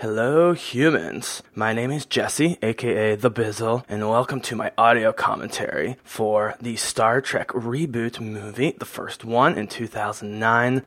Hello, humans. My name is Jesse, aka The Bizzle, and welcome to my audio commentary for the Star Trek reboot movie, the first one in 2009.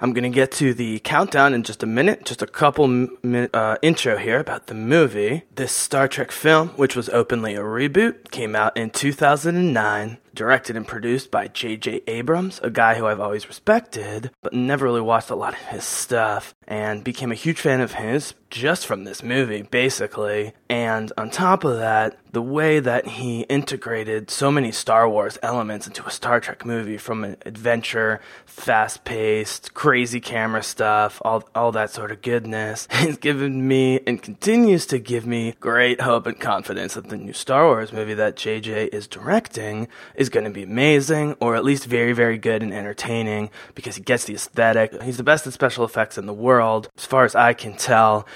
I'm going to get to the countdown in just a minute, just a couple intro here about the movie. This Star Trek film, which was openly a reboot, came out in 2009. Directed and produced by JJ Abrams, a guy who I've always respected, but never really watched a lot of his stuff, and became a huge fan of his just from this movie, basically. And on top of that, the way that he integrated so many Star Wars elements into a Star Trek movie, from an adventure, fast-paced, crazy camera stuff, all that sort of goodness, has given me, and continues to give me, great hope and confidence that the new Star Wars movie that JJ is directing is going to be amazing, or at least very, very good and entertaining, because he gets the aesthetic. He's the best at special effects in the world. As far as I can tell,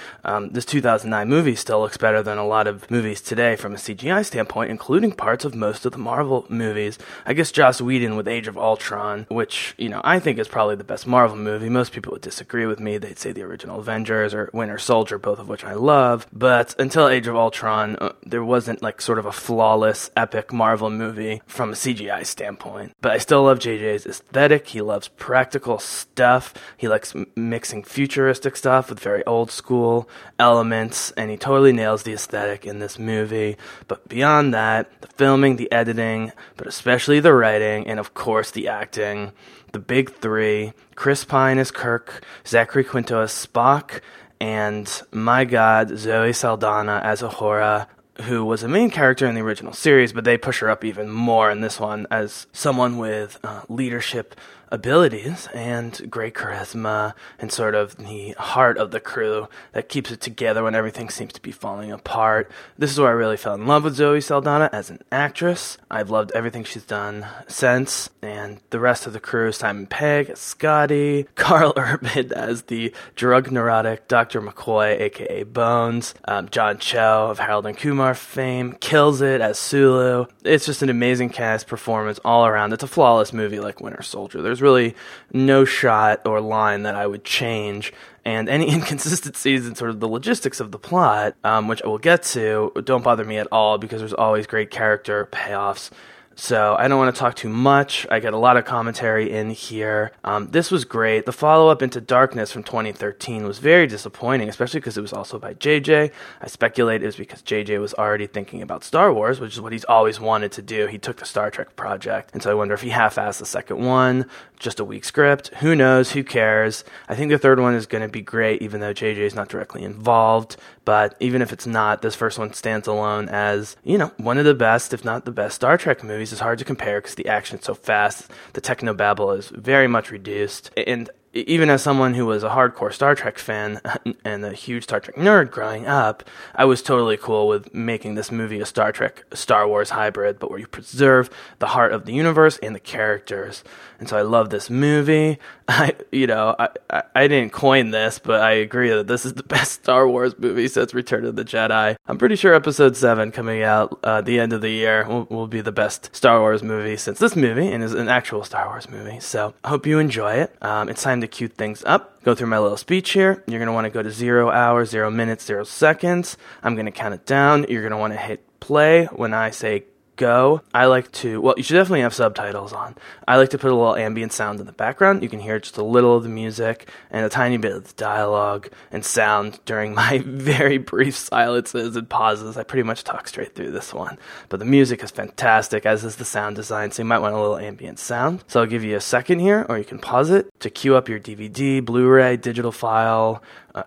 this 2009 movie still looks better than a lot of movies today from a CGI standpoint, including parts of most of the Marvel movies. I guess Joss Whedon with Age of Ultron, which, you know, I think is probably the best Marvel movie. Most people would disagree with me. They'd say the original Avengers or Winter Soldier, both of which I love. But until Age of Ultron, there wasn't like sort of a flawless, epic Marvel movie from a CGI standpoint. But I still love JJ's aesthetic. He loves practical stuff. He likes mixing futuristic stuff with very old school elements, and he totally nails the aesthetic in this movie. But beyond that, the filming, the editing, but especially the writing, and of course the acting, the big three, Chris Pine as Kirk, Zachary Quinto as Spock, and my god, Zoe Saldana as Uhura, who was a main character in the original series, but they push her up even more in this one as someone with leadership abilities and great charisma and sort of the heart of the crew that keeps it together when everything seems to be falling apart. This is where I really fell in love with Zoe Saldana as an actress. I've loved everything she's done since, and the rest of the crew, Simon Pegg as Scotty, Karl Urban as the drug neurotic Dr. McCoy, aka Bones, John Cho of Harold and Kumar fame kills it as Sulu. It's just an amazing cast, performance all around. It's a flawless movie like Winter Soldier. There's really no shot or line that I would change, and any inconsistencies in sort of the logistics of the plot, which I will get to, don't bother me at all because there's always great character payoffs. So I don't want to talk too much. I got a lot of commentary in here. This was great. The follow-up Into Darkness from 2013 was very disappointing, especially because it was also by JJ. I speculate it was because JJ was already thinking about Star Wars, which is what he's always wanted to do. He took the Star Trek project, and so I wonder if he half-assed the second one, just a weak script. Who knows? Who cares? I think the third one is going to be great, even though JJ is not directly involved. But even if it's not, this first one stands alone as, you know, one of the best, if not the best, Star Trek movies. It's hard to compare because the action is so fast, the technobabble is very much reduced, and even as someone who was a hardcore Star Trek fan and a huge Star Trek nerd growing up, I was totally cool with making this movie a Star Trek, Star Wars hybrid, but where you preserve the heart of the universe and the characters. And so I love this movie. I didn't coin this, but I agree that this is the best Star Wars movie since Return of the Jedi. I'm pretty sure Episode 7 coming out the end of the year will be the best Star Wars movie since this movie, and is an actual Star Wars movie. So I hope you enjoy it. It's time to cue things up, go through my little speech here. You're going to want to go to 0 hours, 0 minutes, 0 seconds. I'm going to count it down. You're going to want to hit play when I say go. I like to, well, you should definitely have subtitles on. I like to put a little ambient sound in the background. You can hear just a little of the music and a tiny bit of the dialogue and sound during my very brief silences and pauses. I pretty much talk straight through this one. But the music is fantastic, as is the sound design, so you might want a little ambient sound. So I'll give you a second here, or you can pause it, to queue up your DVD, Blu-ray, digital file,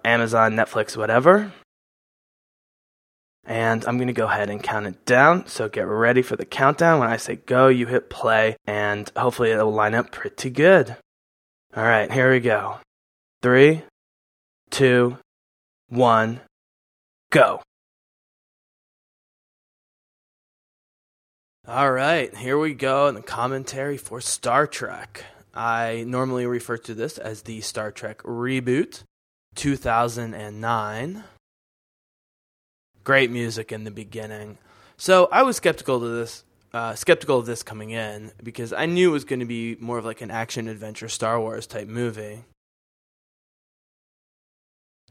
Amazon, Netflix, whatever. And I'm going to go ahead and count it down, so get ready for the countdown. When I say go, you hit play, and hopefully it'll line up pretty good. All right, here we go. 3, 2, 1, go. All right, here we go in the commentary for Star Trek. I normally refer to this as the Star Trek reboot, 2009. Great music in the beginning. So I was skeptical of this coming in, because I knew it was going to be more of like an action-adventure Star Wars type movie.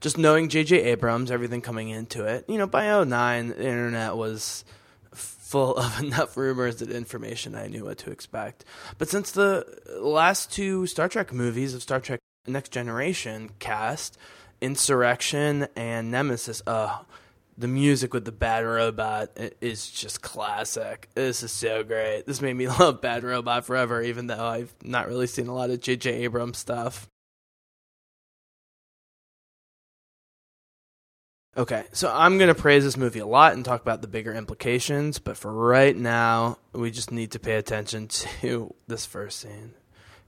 just knowing JJ Abrams, everything coming into it, you know, by 2009, the internet was full of enough rumors and information I knew what to expect. But since the last two Star Trek movies of Star Trek Next Generation cast, Insurrection and Nemesis, the music with the Bad Robot is just classic. This is so great. This made me love Bad Robot forever, even though I've not really seen a lot of J.J. Abrams stuff. Okay, so I'm going to praise this movie a lot and talk about the bigger implications, but for right now, we just need to pay attention to this first scene,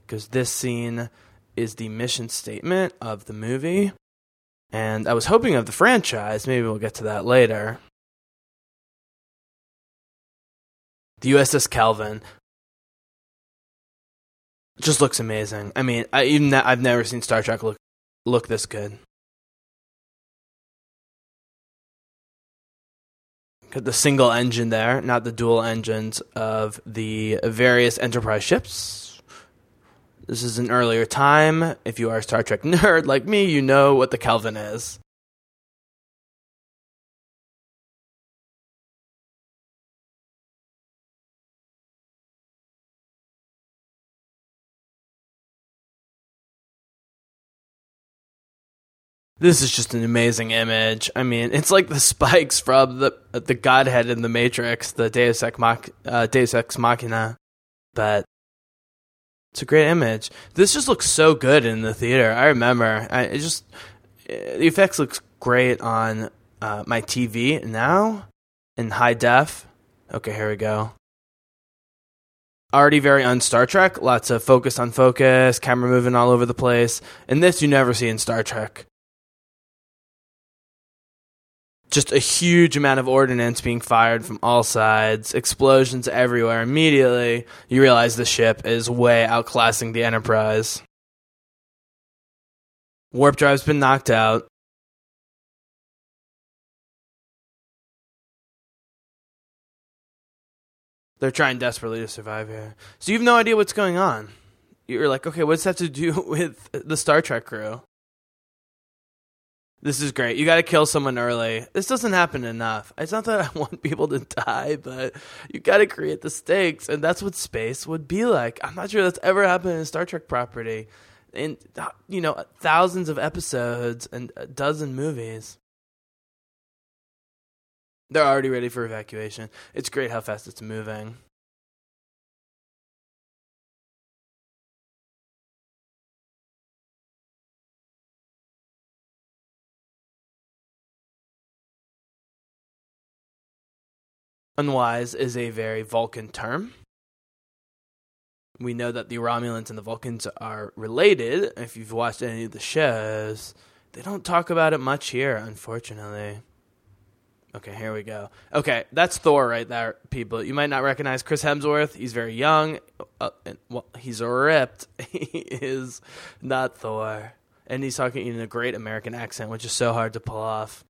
because this scene is the mission statement of the movie. And I was hoping of the franchise, maybe we'll get to that later. The USS Kelvin just looks amazing. I mean, I've never seen Star Trek look this good. The single engine there, not the dual engines of the various Enterprise ships. This is an earlier time. If you are a Star Trek nerd like me, you know what the Kelvin is. This is just an amazing image. I mean, it's like the spikes from the Godhead in The Matrix, the Deus Ex Machina, but it's a great image. This just looks so good in the theater. I remember. The effects look great on my TV now in high def. Okay, here we go. Already very un-Star Trek. Lots of focus on focus, camera moving all over the place. And this you never see in Star Trek. Just a huge amount of ordnance being fired from all sides, explosions everywhere. Immediately, you realize the ship is way outclassing the Enterprise. Warp drive's been knocked out. They're trying desperately to survive here. So you have no idea what's going on. You're like, okay, what's that to do with the Star Trek crew? This is great. You got to kill someone early. This doesn't happen enough. It's not that I want people to die, but you got to create the stakes, and that's what space would be like. I'm not sure that's ever happened in a Star Trek property in, you know, thousands of episodes and a dozen movies. They're already ready for evacuation. It's great how fast it's moving. Unwise is a very Vulcan term. We know that the Romulans and the Vulcans are related. If you've watched any of the shows, they don't talk about it much here, unfortunately. Okay, here we go. Okay, that's Thor right there, people. You might not recognize Chris Hemsworth. He's very young. He's ripped. He is not Thor. And he's talking in a great American accent, which is so hard to pull off.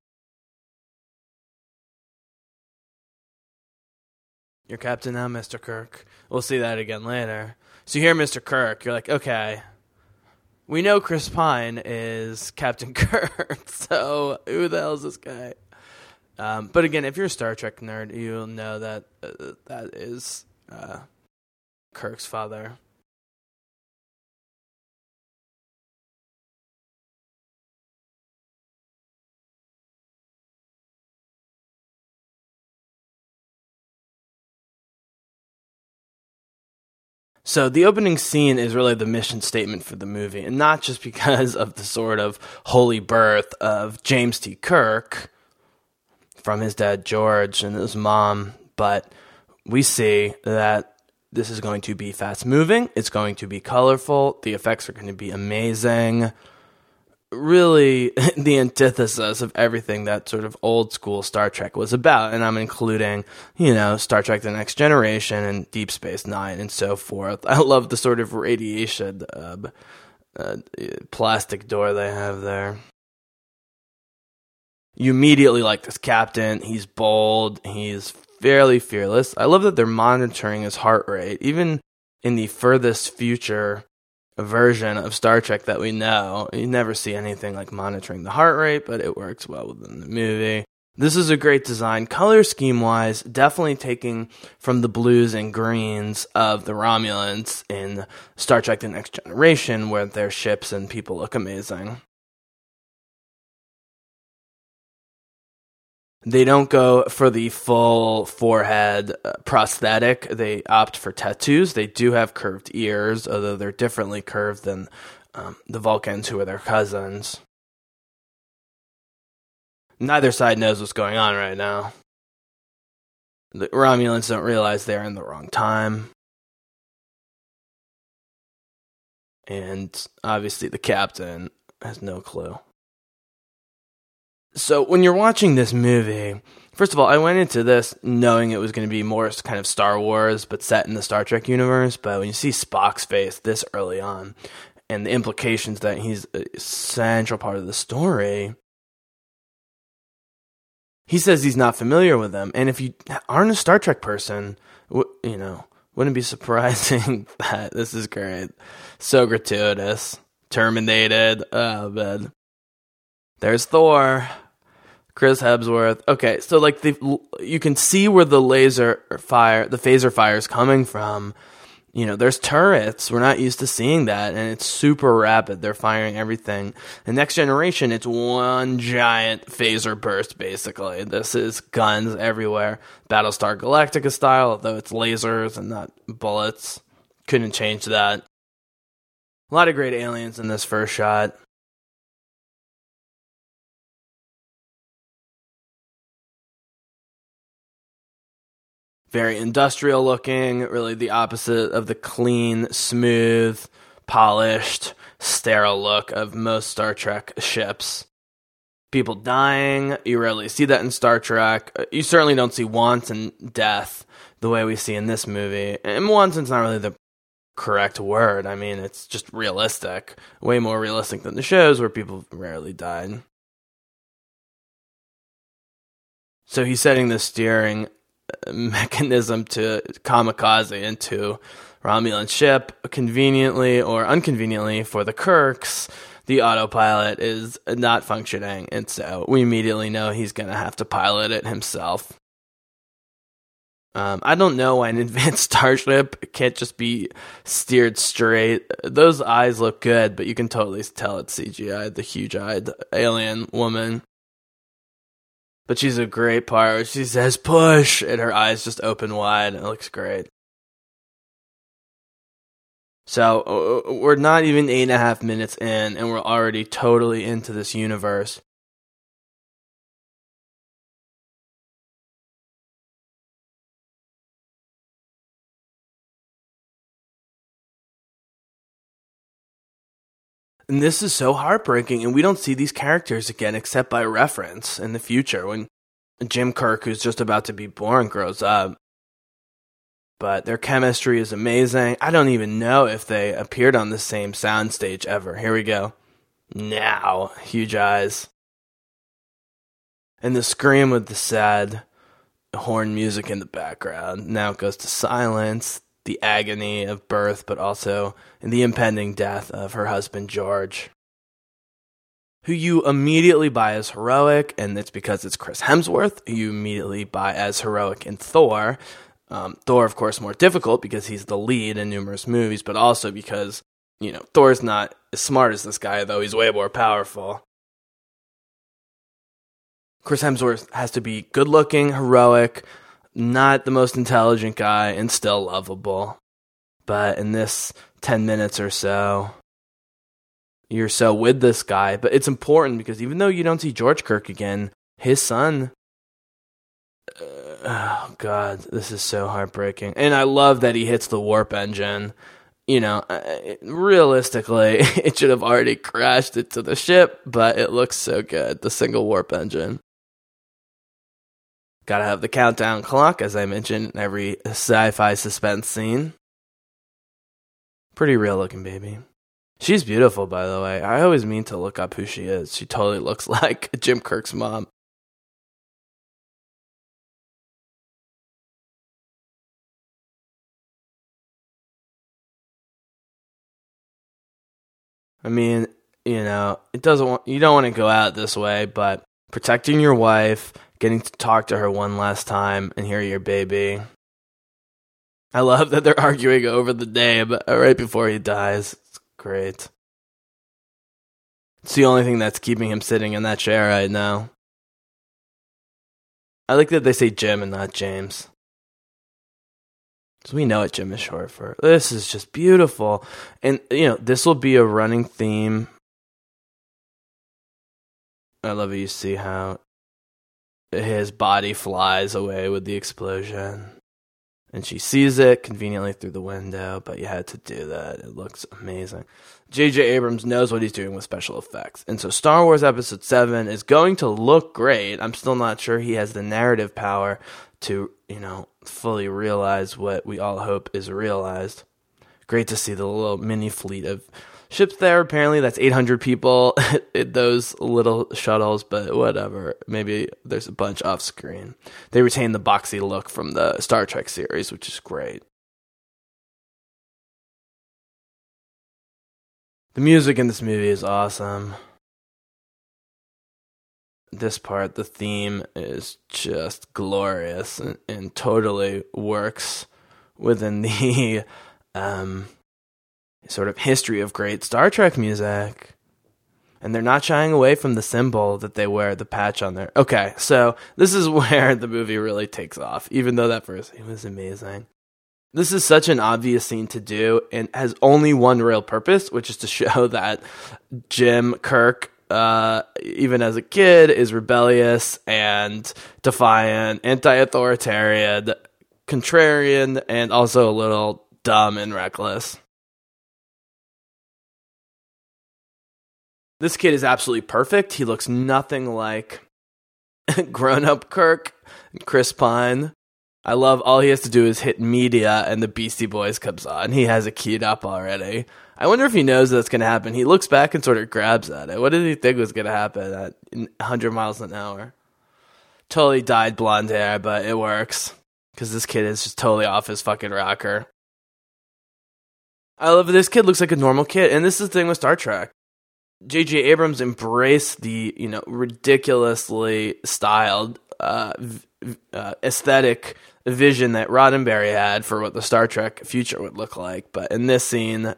You're captain now, Mr. Kirk. We'll see that again later. So you hear Mr. Kirk. You're like, okay, we know Chris Pine is Captain Kirk, so who the hell is this guy? But again, if you're a Star Trek nerd, you'll know that that is Kirk's father. So the opening scene is really the mission statement for the movie, and not just because of the sort of holy birth of James T. Kirk from his dad George and his mom, but we see that this is going to be fast-moving, it's going to be colorful, the effects are going to be amazing. Really the antithesis of everything that sort of old school Star Trek was about. And I'm including, you know, Star Trek The Next Generation and Deep Space Nine and so forth. I love the sort of radiation plastic door they have there. You immediately like this captain. He's bold. He's fairly fearless. I love that they're monitoring his heart rate. Even in the furthest future, version of Star Trek that we know. You never see anything like monitoring the heart rate, but it works well within the movie. This is a great design, color scheme-wise, definitely taking from the blues and greens of the Romulans in Star Trek The Next Generation, where their ships and people look amazing. They don't go for the full forehead prosthetic. They opt for tattoos. They do have curved ears, although they're differently curved than the Vulcans, who are their cousins. Neither side knows what's going on right now. The Romulans don't realize they're in the wrong time. And obviously the captain has no clue. So when you're watching this movie, first of all, I went into this knowing it was going to be more kind of Star Wars, but set in the Star Trek universe. But when you see Spock's face this early on, and the implications that he's a central part of the story... He says he's not familiar with them, and if you aren't a Star Trek person, you know, wouldn't be surprising that this is great. So gratuitous. Terminated. Oh, man. There's Thor. Chris Hemsworth. Okay, so, like, you can see where the phaser fire is coming from. You know, there's turrets. We're not used to seeing that, and it's super rapid. They're firing everything. The Next Generation, it's one giant phaser burst, basically. This is guns everywhere. Battlestar Galactica style, although it's lasers and not bullets. Couldn't change that. A lot of great aliens in this first shot. Very industrial looking, really the opposite of the clean, smooth, polished, sterile look of most Star Trek ships. People dying, you rarely see that in Star Trek. You certainly don't see wanton death the way we see in this movie. And wanton's not really the correct word. I mean, it's just realistic. Way more realistic than the shows where people rarely died. So he's setting the steering mechanism to kamikaze into Romulan ship. Conveniently or inconveniently for the Kirks, the autopilot is not functioning, and so we immediately know he's going to have to pilot it himself. I don't know why an advanced starship can't just be steered straight. Those eyes look good, but you can totally tell it's CGI, the huge-eyed alien woman. But she's a great part where she says, push, and her eyes just open wide. It looks great. So we're not even 8.5 minutes in, and we're already totally into this universe. And this is so heartbreaking, and we don't see these characters again except by reference in the future when Jim Kirk, who's just about to be born, grows up. But their chemistry is amazing. I don't even know if they appeared on the same soundstage ever. Here we go. Now, huge eyes. And the scream with the sad horn music in the background. Now it goes to silence. The agony of birth, but also the impending death of her husband, George, who you immediately buy as heroic, and it's because it's Chris Hemsworth, who you immediately buy as heroic in Thor. Thor, of course, more difficult because he's the lead in numerous movies, but also because, you know, Thor's not as smart as this guy, though he's way more powerful. Chris Hemsworth has to be good-looking, heroic, not the most intelligent guy, and still lovable. But in this 10 minutes or so, you're so with this guy. But it's important because even though you don't see George Kirk again, his son... oh, God, this is so heartbreaking. And I love that he hits the warp engine. You know, realistically, it should have already crashed into the ship, but it looks so good, the single warp engine. Gotta have the countdown clock, as I mentioned, in every sci-fi suspense scene. Pretty real-looking baby. She's beautiful, by the way. I always mean to look up who she is. She totally looks like Jim Kirk's mom. I mean, you know, it doesn't want, you don't want to go out this way, but protecting your wife, getting to talk to her one last time and hear your baby. I love that they're arguing over the name right before he dies. It's great. It's the only thing that's keeping him sitting in that chair right now. I like that they say Jim and not James. So we know what Jim is short for. This is just beautiful. And, you know, this will be a running theme. I love it. You see how his body flies away with the explosion. And she sees it conveniently through the window, but you had to do that. It looks amazing. JJ Abrams knows what he's doing with special effects. And so Star Wars Episode 7 is going to look great. I'm still not sure he has the narrative power to, you know, fully realize what we all hope is realized. Great to see the little mini fleet of ships there. Apparently that's 800 people in those little shuttles, but whatever. Maybe there's a bunch off screen. They retain the boxy look from the Star Trek series, which is great. The music in this movie is awesome. This part, the theme is just glorious and totally works within the sort of history of great Star Trek music. And they're not shying away from the symbol that they wear, the patch on there. Okay, so this is where the movie really takes off, even though that first scene was amazing. This is such an obvious scene to do and has only one real purpose, which is to show that Jim Kirk, even as a kid, is rebellious and defiant, anti-authoritarian, contrarian, and also a little dumb and reckless. This kid is absolutely perfect. He looks nothing like grown-up Kirk and Chris Pine. I love all he has to do is hit media and the Beastie Boys comes on. He has it queued up already. I wonder if he knows that's going to happen. He looks back and sort of grabs at it. What did he think was going to happen at 100 miles an hour? Totally dyed blonde hair, but it works because this kid is just totally off his fucking rocker. I love this kid looks like a normal kid, and this is the thing with Star Trek. J.J. Abrams embraced the, you know, ridiculously styled aesthetic vision that Roddenberry had for what the Star Trek future would look like. But in this scene,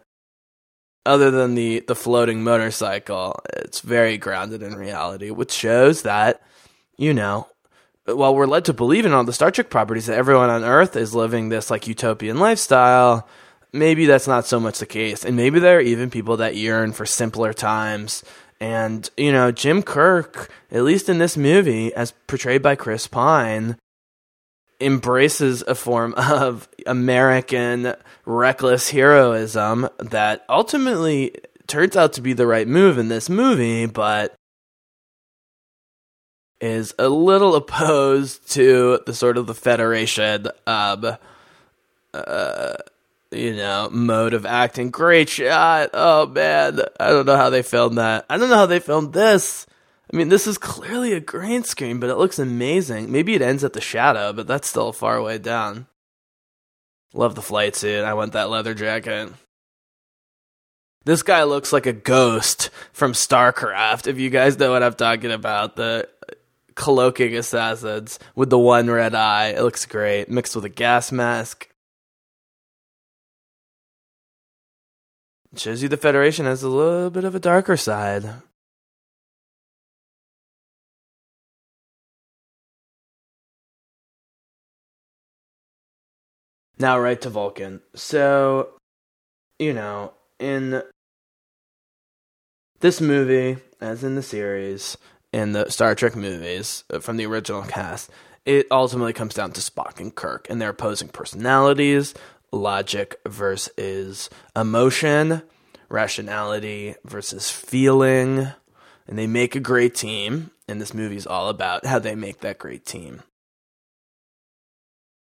other than the floating motorcycle, it's very grounded in reality, which shows that, you know, while we're led to believe in all the Star Trek properties that everyone on Earth is living this like utopian lifestyle, maybe that's not so much the case. And maybe there are even people that yearn for simpler times. And, you know, Jim Kirk, at least in this movie, as portrayed by Chris Pine, embraces a form of American reckless heroism that ultimately turns out to be the right move in this movie, but is a little opposed to the sort of the Federation you know, mode of acting. Great shot. Oh, man. I don't know how they filmed that. I don't know how they filmed this. I mean, this is clearly a green screen, but it looks amazing. Maybe it ends at the shadow, but that's still a far way down. Love the flight suit. I want that leather jacket. This guy looks like a ghost from StarCraft, if you guys know what I'm talking about. The cloaking assassins with the one red eye. It looks great. Mixed with a gas mask. Shows you the Federation has a little bit of a darker side. Now right to Vulcan. So, you know, in this movie, as in the series, in the Star Trek movies from the original cast, it ultimately comes down to Spock and Kirk and their opposing personalities. Logic versus emotion, rationality versus feeling, and they make a great team, and this movie is all about how they make that great team.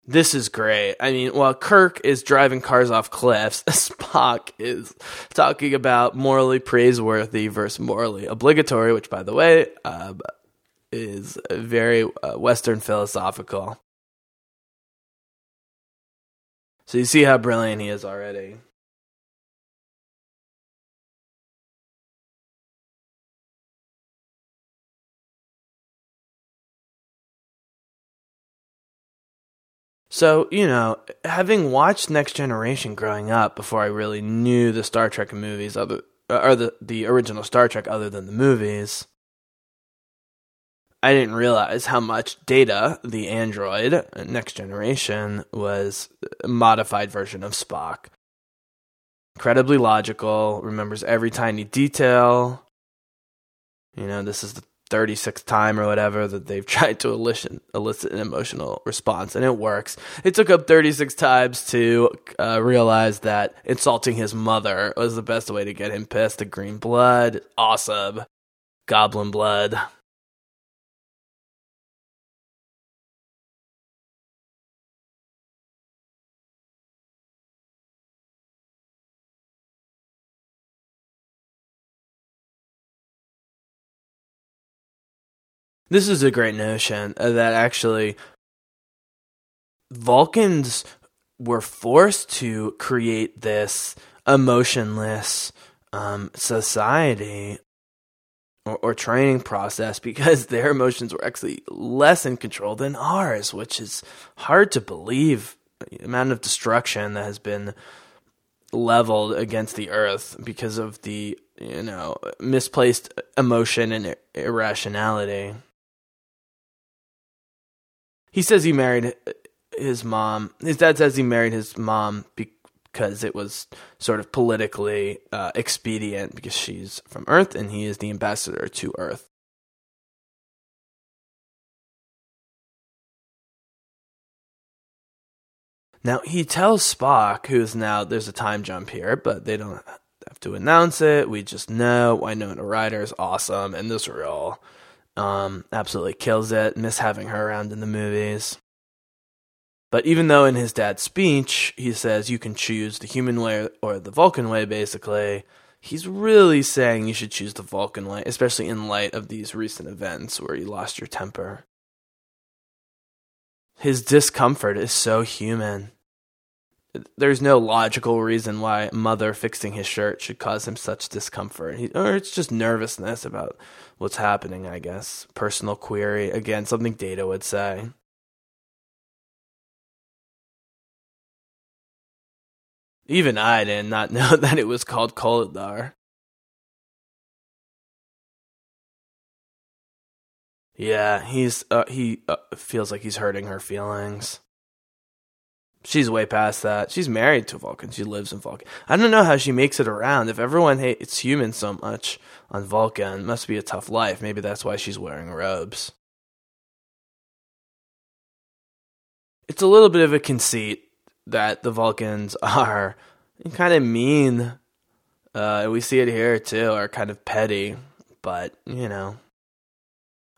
This is great. I mean, while Kirk is driving cars off cliffs, Spock is talking about morally praiseworthy versus morally obligatory, which, by the way, is very Western philosophical. So you see how brilliant he is already. So, you know, having watched Next Generation growing up before I really knew the Star Trek movies, or the original Star Trek other than the movies, I didn't realize how much Data, the android, Next Generation, was a modified version of Spock. Incredibly logical, remembers every tiny detail. You know, this is the 36th time or whatever that they've tried to elicit an emotional response, and it works. It took up 36 times to realize that insulting his mother was the best way to get him pissed. The green blood, awesome. Goblin blood. This is a great notion that actually Vulcans were forced to create this emotionless society or training process because their emotions were actually less in control than ours, which is hard to believe. The amount of destruction that has been leveled against the Earth because of the, you know, misplaced emotion and irrationality. He says he married his mom. His dad says he married his mom because it was sort of politically expedient because she's from Earth and he is the ambassador to Earth. Now, he tells Spock, who's now, there's a time jump here, but they don't have to announce it. We just know. I know a writer is awesome, and this role absolutely kills it. Miss having her around in the movies. But even though in his dad's speech, he says you can choose the human way or the Vulcan way, basically, he's really saying you should choose the Vulcan way, especially in light of these recent events where you lost your temper. His discomfort is so human. There's no logical reason why Mother fixing his shirt should cause him such discomfort. Or it's just nervousness about what's happening, I guess. Personal query. Again, something Data would say. Even I did not know that it was called Kolodar. Yeah, he feels like he's hurting her feelings. She's way past that. She's married to Vulcan. She lives in Vulcan. I don't know how she makes it around. If everyone hates humans so much on Vulcan, it must be a tough life. Maybe that's why she's wearing robes. It's a little bit of a conceit that the Vulcans are kind of mean. And we see it here, too, are kind of petty. But, you know,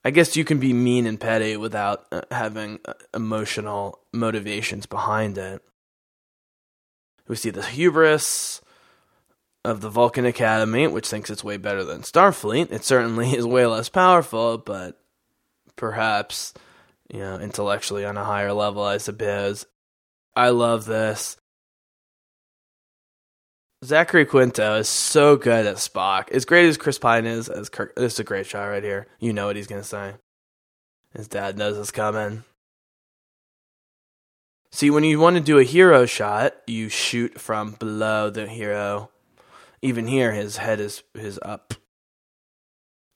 I guess you can be mean and petty without having emotional motivations behind it. We see the hubris of the Vulcan Academy, which thinks it's way better than Starfleet. It certainly is way less powerful, but perhaps, you know, intellectually on a higher level, I suppose. I love this. Zachary Quinto is so good at Spock. As great as Chris Pine is, as Kirk, this is a great shot right here. You know what he's going to say. His dad knows it's coming. See, when you want to do a hero shot, you shoot from below the hero. Even here, his head is up.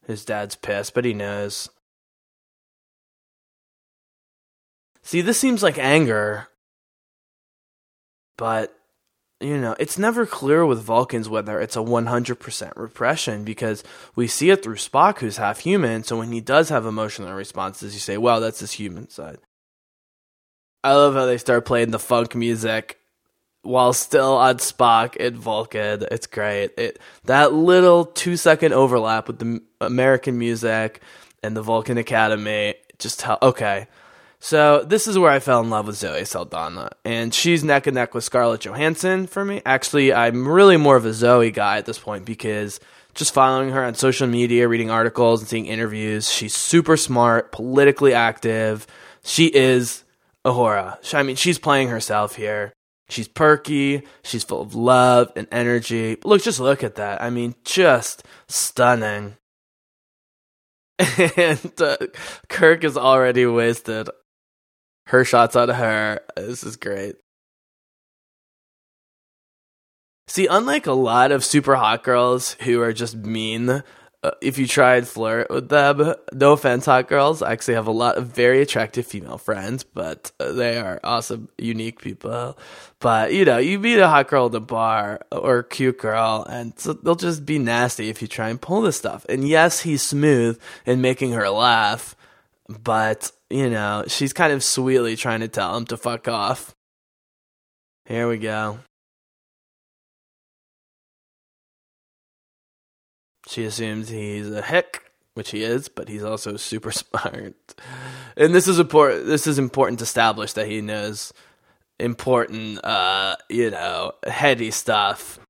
His dad's pissed, but he knows. See, this seems like anger, but you know, it's never clear with Vulcans whether it's a 100% repression because we see it through Spock, who's half human. So when he does have emotional responses, you say, well, that's his human side. I love how they start playing the funk music while still on Spock and Vulcan. It's great. That little 2-second overlap with the American music and the Vulcan Academy, just how, okay. So this is where I fell in love with Zoe Saldana, and she's neck and neck with Scarlett Johansson for me. Actually, I'm really more of a Zoe guy at this point because just following her on social media, reading articles and seeing interviews, she's super smart, politically active. She is Uhura. I mean, she's playing herself here. She's perky. She's full of love and energy. But look, just look at that. I mean, just stunning. And Kirk is already wasted. her shots on her. This is great. See, unlike a lot of super hot girls who are just mean, if you try and flirt with them, no offense, hot girls, I actually have a lot of very attractive female friends, but they are awesome, unique people. But, you know, you meet a hot girl at the bar or a cute girl, and so they'll just be nasty if you try and pull this stuff. And yes, he's smooth in making her laugh, but, you know, she's kind of sweetly trying to tell him to fuck off. Here we go. She assumes he's a hick, which he is, but he's also super smart. And this is important. This is important to establish that he knows important, you know, heady stuff,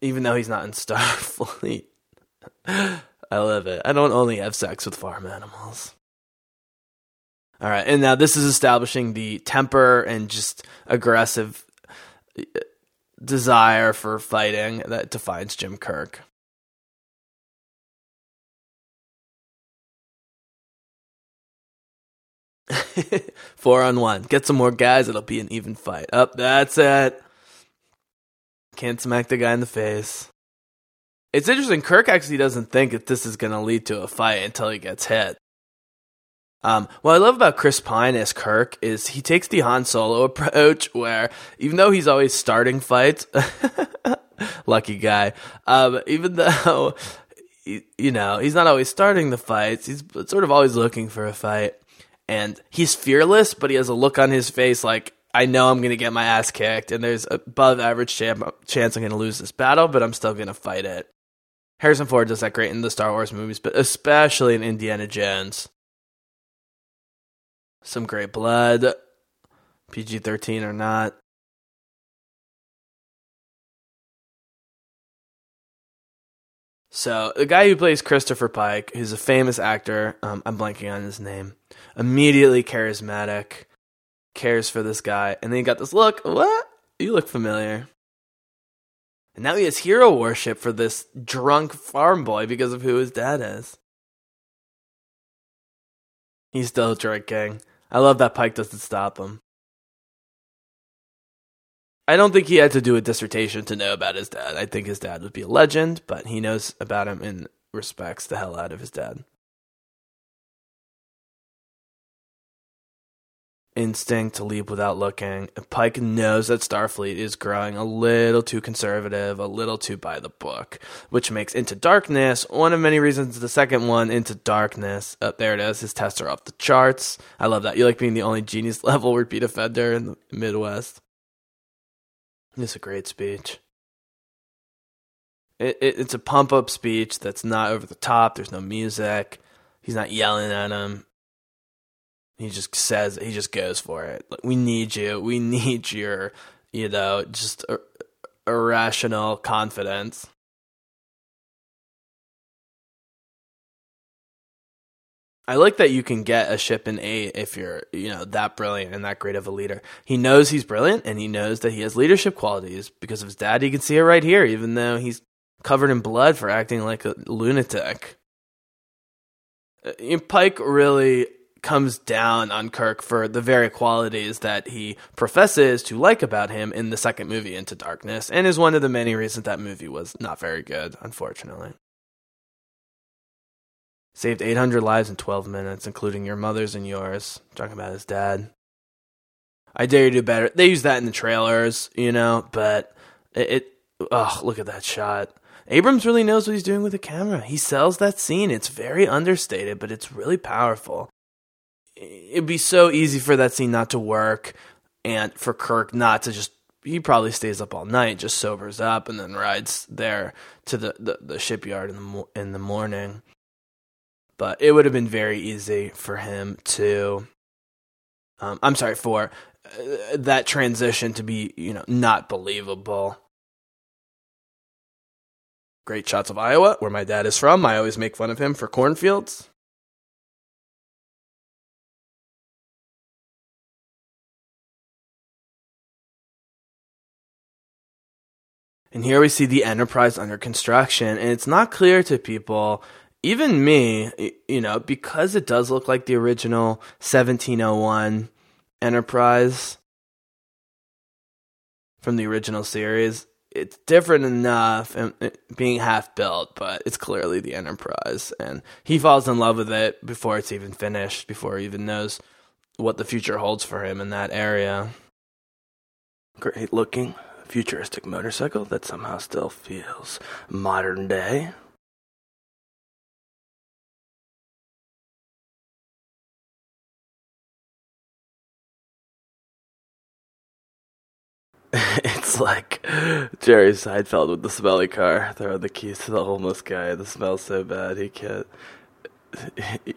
even though he's not in Starfleet. I love it. I don't only have sex with farm animals. All right, and now this is establishing the temper and just aggressive desire for fighting that defines Jim Kirk. Four on one. Get some more guys. It'll be an even fight. Up, that's it. Can't smack the guy in the face. It's interesting. Kirk actually doesn't think that this is going to lead to a fight until he gets hit. What I love about Chris Pine as Kirk is he takes the Han Solo approach, where even though he's always starting fights, lucky guy. Even though you know he's not always starting the fights, he's sort of always looking for a fight. And he's fearless, but he has a look on his face like, I know I'm going to get my ass kicked, and there's above average chance I'm going to lose this battle, but I'm still going to fight it. Harrison Ford does that great in the Star Wars movies, but especially in Indiana Jones. Some great blood, PG-13 or not. So the guy who plays Christopher Pike, who's a famous actor, I'm blanking on his name, immediately charismatic, cares for this guy. And then he got this look, what? You look familiar. And now he has hero worship for this drunk farm boy because of who his dad is. He's still drinking. I love that Pike doesn't stop him. I don't think he had to do a dissertation to know about his dad. I think his dad would be a legend, but he knows about him and respects the hell out of his dad. Instinct to leap without looking. Pike knows that Starfleet is growing a little too conservative, a little too by the book, which makes Into Darkness one of many reasons. The second one, Into Darkness. Up there it is. His tests are off the charts. I love that. You like being the only genius level repeat offender in the Midwest. It's a great speech. It's a pump-up speech that's not over the top. There's no music. He's not yelling at him. He just says, he just goes for it. Like, we need you. We need your, you know, just irrational confidence. I like that you can get a ship in 8 if you're, you know, that brilliant and that great of a leader. He knows he's brilliant, and he knows that he has leadership qualities because of his dad. You can see it right here, even though he's covered in blood for acting like a lunatic. Pike really comes down on Kirk for the very qualities that he professes to like about him in the second movie, Into Darkness, and is one of the many reasons that movie was not very good, unfortunately. Saved 800 lives in 12 minutes, including your mother's and yours. Talking about his dad. I dare you to do better. They use that in the trailers, you know, but oh, look at that shot. Abrams really knows what he's doing with the camera. He sells that scene. It's very understated, but it's really powerful. It'd be so easy for that scene not to work and for Kirk not to just, he probably stays up all night, just sobers up, and then rides there to the shipyard in the morning. But it would have been very easy for him to, that transition to be, you know, not believable. Great shots of Iowa, where my dad is from. I always make fun of him for cornfields. And here we see the Enterprise under construction, and it's not clear to people, even me, you know, because it does look like the original 1701 Enterprise from the original series. It's different enough, and being half-built, but it's clearly the Enterprise. And he falls in love with it before it's even finished, before he even knows what the future holds for him in that area. Great-looking, futuristic motorcycle that somehow still feels modern day. It's like Jerry Seinfeld with the smelly car. Throw the keys to the homeless guy. The smell's so bad he can't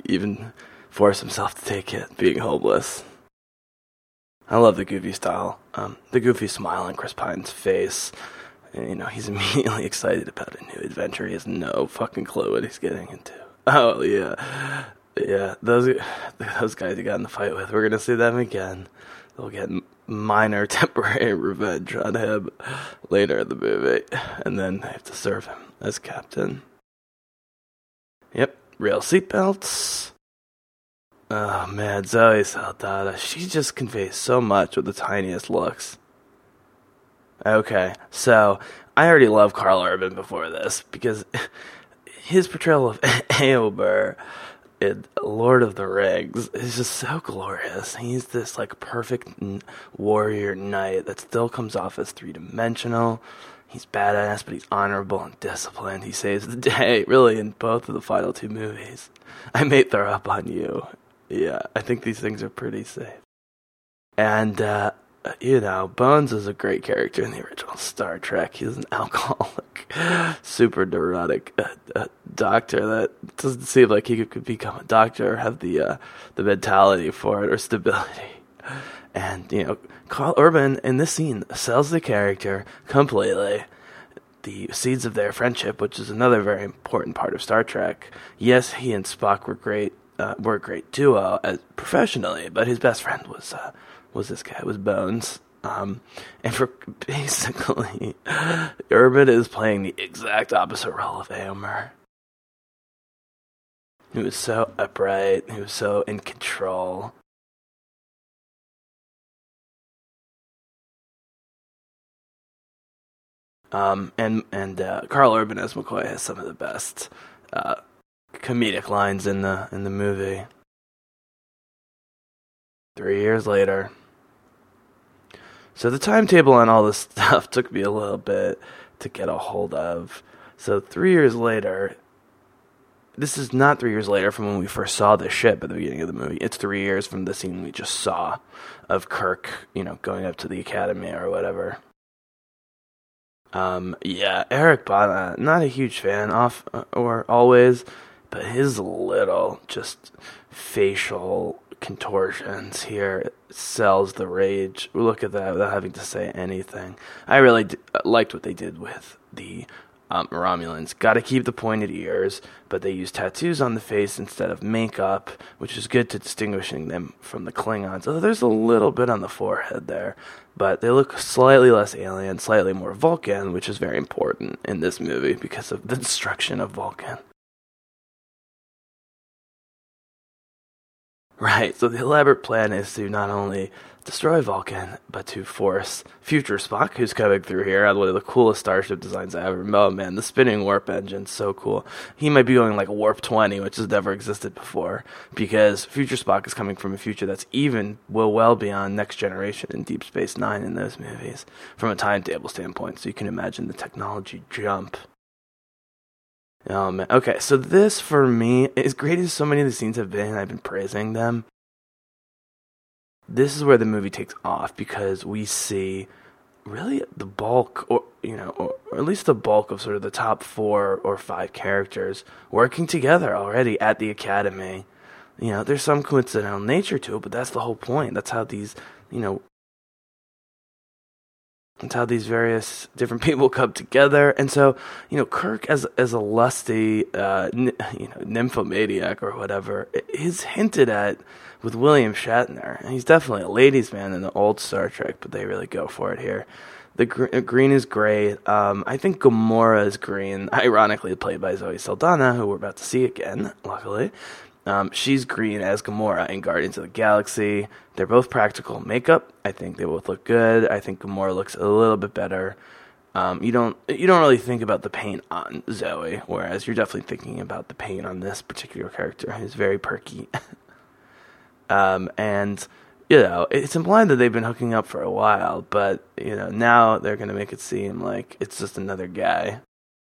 even force himself to take it, being homeless. I love the goofy style. The goofy smile on Chris Pine's face. And, you know, he's immediately excited about a new adventure. He has no fucking clue what he's getting into. Oh, yeah. Yeah, those guys he got in the fight with, we're going to see them again. They'll get minor temporary revenge on him later in the movie, and then they have to serve him as captain. Yep, real seatbelts. Oh man, Zoe Saldana, she just conveys so much with the tiniest looks. Okay, so I already love Karl Urban before this, because his portrayal of Eobur in Lord of the Rings is just so glorious. He's this like perfect warrior knight that still comes off as three-dimensional. He's badass, but he's honorable and disciplined. He saves the day, really, in both of the final two movies. I may throw up on you. Yeah, I think these things are pretty safe. And, Bones is a great character in the original Star Trek. He's an alcoholic, super neurotic doctor that doesn't seem like he could become a doctor or have the mentality for it or stability. And, you know, Karl Urban in this scene sells the character completely. The seeds of their friendship, which is another very important part of Star Trek. Yes, he and Spock were a great duo as professionally, but his best friend was Bones. And for basically, Urban is playing the exact opposite role of Eomer. He was so upright, he was so in control. And Karl Urban as McCoy has some of the best comedic lines in the movie. 3 years later. So the timetable on all this stuff took me a little bit to get a hold of. So 3 years later, this is not 3 years later from when we first saw the ship at the beginning of the movie. It's 3 years from the scene we just saw of Kirk, you know, going up to the academy or whatever. Eric Bana, not a huge fan off or always, but his little just facial contortions here sells the rage. Look at that without having to say anything. I really liked what they did with the Romulans. Got to keep the pointed ears, but they use tattoos on the face instead of makeup, which is good to distinguishing them from the Klingons. Although there's a little bit on the forehead there, but they look slightly less alien, slightly more Vulcan, which is very important in this movie because of the destruction of Vulcan. Right, so the elaborate plan is to not only destroy Vulcan, but to force future Spock, who's coming through here on one of the coolest starship designs I ever. Oh man, the spinning warp engine's so cool. He might be going like warp 20, which has never existed before, because future Spock is coming from a future that's even well beyond Next Generation and Deep Space Nine in those movies, from a timetable standpoint, so you can imagine the technology jump. Oh man. Okay, so this for me, as great as so many of the scenes have been, and I've been praising them, this is where the movie takes off, because we see really the bulk, or at least the bulk of sort of the top 4 or 5 characters working together already at the academy. You know, there's some coincidental nature to it, but that's the whole point. That's how these various different people come together. And so, you know, Kirk as a lusty, nymphomaniac or whatever, is hinted at with William Shatner. And he's definitely a ladies' man in the old Star Trek, but they really go for it here. The green is great. I think Gamora is green, ironically played by Zoe Saldana, who we're about to see again, luckily. She's green as Gamora in Guardians of the Galaxy. They're both practical makeup. I think they both look good. I think Gamora looks a little bit better. You don't really think about the paint on Zoe, whereas you're definitely thinking about the paint on this particular character, who's very perky. And you know, it's implied that they've been hooking up for a while, but you know, now they're going to make it seem like it's just another guy,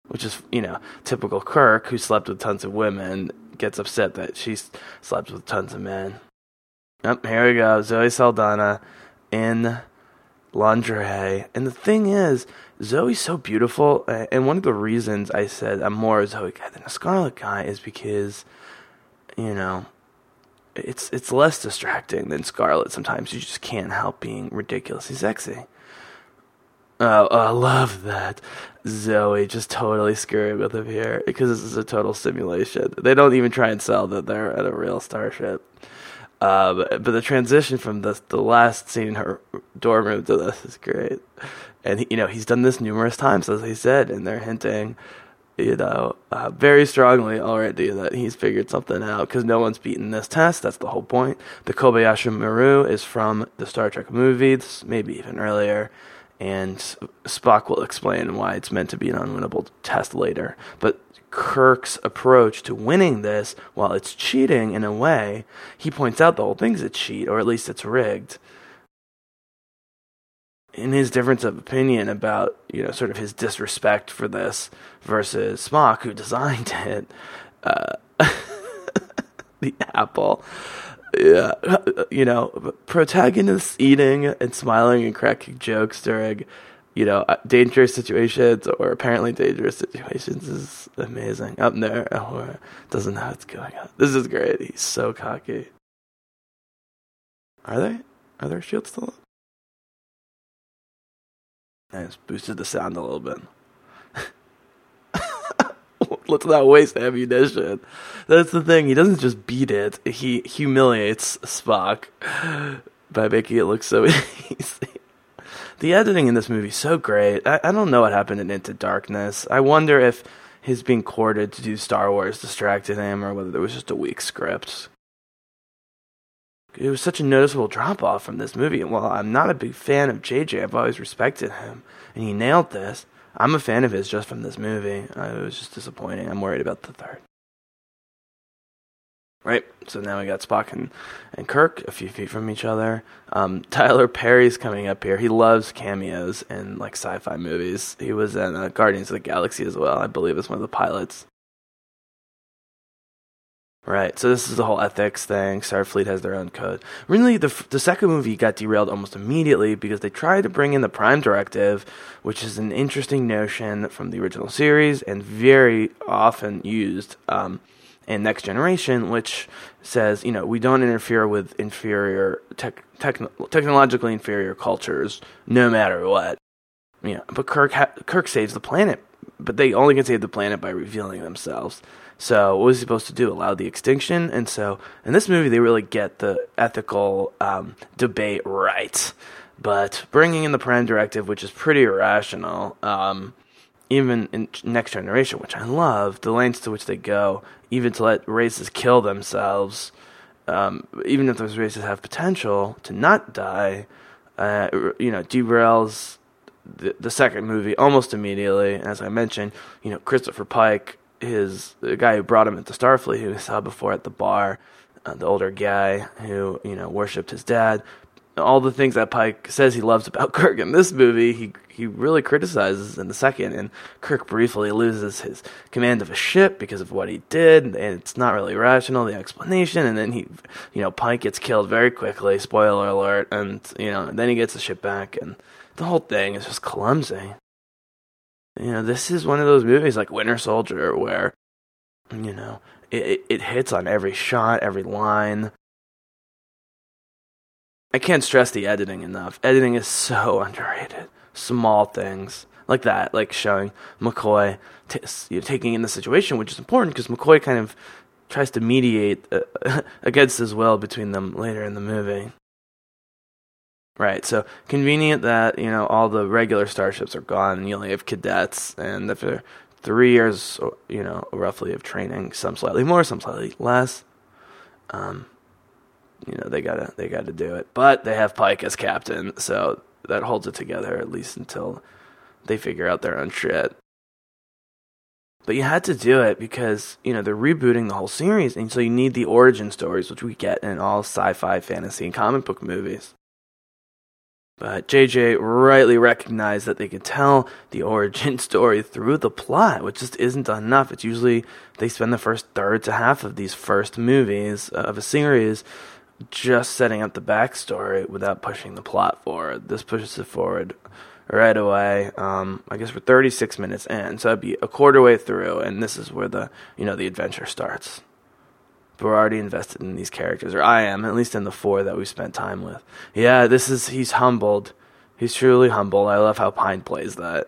which is, you know, typical Kirk, who slept with tons of women, gets upset that she slept with tons of men. Oh, here we go, Zoe Saldana in lingerie. And the thing is, Zoe's so beautiful, and one of the reasons I said I'm more a Zoe guy than a Scarlet guy is because, you know, it's less distracting than Scarlet. Sometimes you just can't help being ridiculously sexy. Oh, I love that. Zoe just totally screwing with him here, because this is a total simulation. They don't even try and sell that they're at a real starship. But the transition from the last scene in her dorm room to this is great. And, you know, he's done this numerous times, as he said, and they're hinting, you know, very strongly already that he's figured something out, because no one's beaten this test. That's the whole point. The Kobayashi Maru is from the Star Trek movies, maybe even earlier, and Spock will explain why it's meant to be an unwinnable test later. But Kirk's approach to winning this, while it's cheating in a way, he points out the whole thing's a cheat, or at least it's rigged. In his difference of opinion about, you know, sort of his disrespect for this versus Spock, who designed it, the apple, yeah, you know, protagonists eating and smiling and cracking jokes during, you know, dangerous situations or apparently dangerous situations is amazing. Up there, Uhura doesn't know what's going on. This is great. He's so cocky. Are they? Are their shields still up? I just boosted the sound a little bit. Let's not waste ammunition. That's the thing. He doesn't just beat it. He humiliates Spock by making it look so easy. The editing in this movie is so great. I don't know what happened in Into Darkness. I wonder if his being courted to do Star Wars distracted him, or whether there was just a weak script. It was such a noticeable drop-off from this movie. And while I'm not a big fan of JJ, I've always respected him, and he nailed this. I'm a fan of his just from this movie. It was just disappointing. I'm worried about the third. Right, so now we got Spock and Kirk a few feet from each other. Tyler Perry's coming up here. He loves cameos in, like, sci-fi movies. He was in Guardians of the Galaxy as well, I believe, as one of the pilots. Right, so this is the whole ethics thing. Starfleet has their own code. Really, the second movie got derailed almost immediately because they tried to bring in the Prime Directive, which is an interesting notion from the original series and very often used in Next Generation, which says, you know, we don't interfere with inferior technologically inferior cultures, no matter what. You know, but Kirk saves the planet, but they only can save the planet by revealing themselves. So what was he supposed to do? Allow the extinction? And so in this movie, they really get the ethical debate right. But bringing in the Prime Directive, which is pretty irrational, even in Next Generation, which I love, the lengths to which they go, even to let races kill themselves, even if those races have potential to not die, you know, derails the second movie almost immediately. And as I mentioned, you know, Christopher Pike, the guy who brought him into Starfleet, who we saw before at the bar, the older guy who, you know, worshipped his dad, all the things that Pike says he loves about Kirk in this movie, he really criticizes in the second, and Kirk briefly loses his command of a ship because of what he did, and it's not really rational, the explanation, and then he, you know, Pike gets killed very quickly, spoiler alert, and, you know, then he gets the ship back, and the whole thing is just clumsy. You know, this is one of those movies like Winter Soldier where, you know, it hits on every shot, every line. I can't stress the editing enough. Editing is so underrated. Small things like that, like showing McCoy taking in the situation, which is important because McCoy kind of tries to mediate against his will between them later in the movie. Right, so convenient that, you know, all the regular starships are gone and you only have cadets, and after 3 years, you know, roughly of training, some slightly more, some slightly less, They gotta do it. But they have Pike as captain, so that holds it together at least until they figure out their own shit. But you had to do it because, they're rebooting the whole series, and so you need the origin stories, which we get in all sci-fi, fantasy, and comic book movies. But JJ rightly recognized that they could tell the origin story through the plot, which just isn't done enough. It's usually they spend the first third to half of these first movies of a series just setting up the backstory without pushing the plot forward. This pushes it forward right away. I guess we're 36 minutes in, so I'd be a quarter way through, and this is where the adventure starts. But we're already invested in these characters, or I am, at least in the four that we spent time with. Yeah, he's humbled. He's truly humbled. I love how Pine plays that.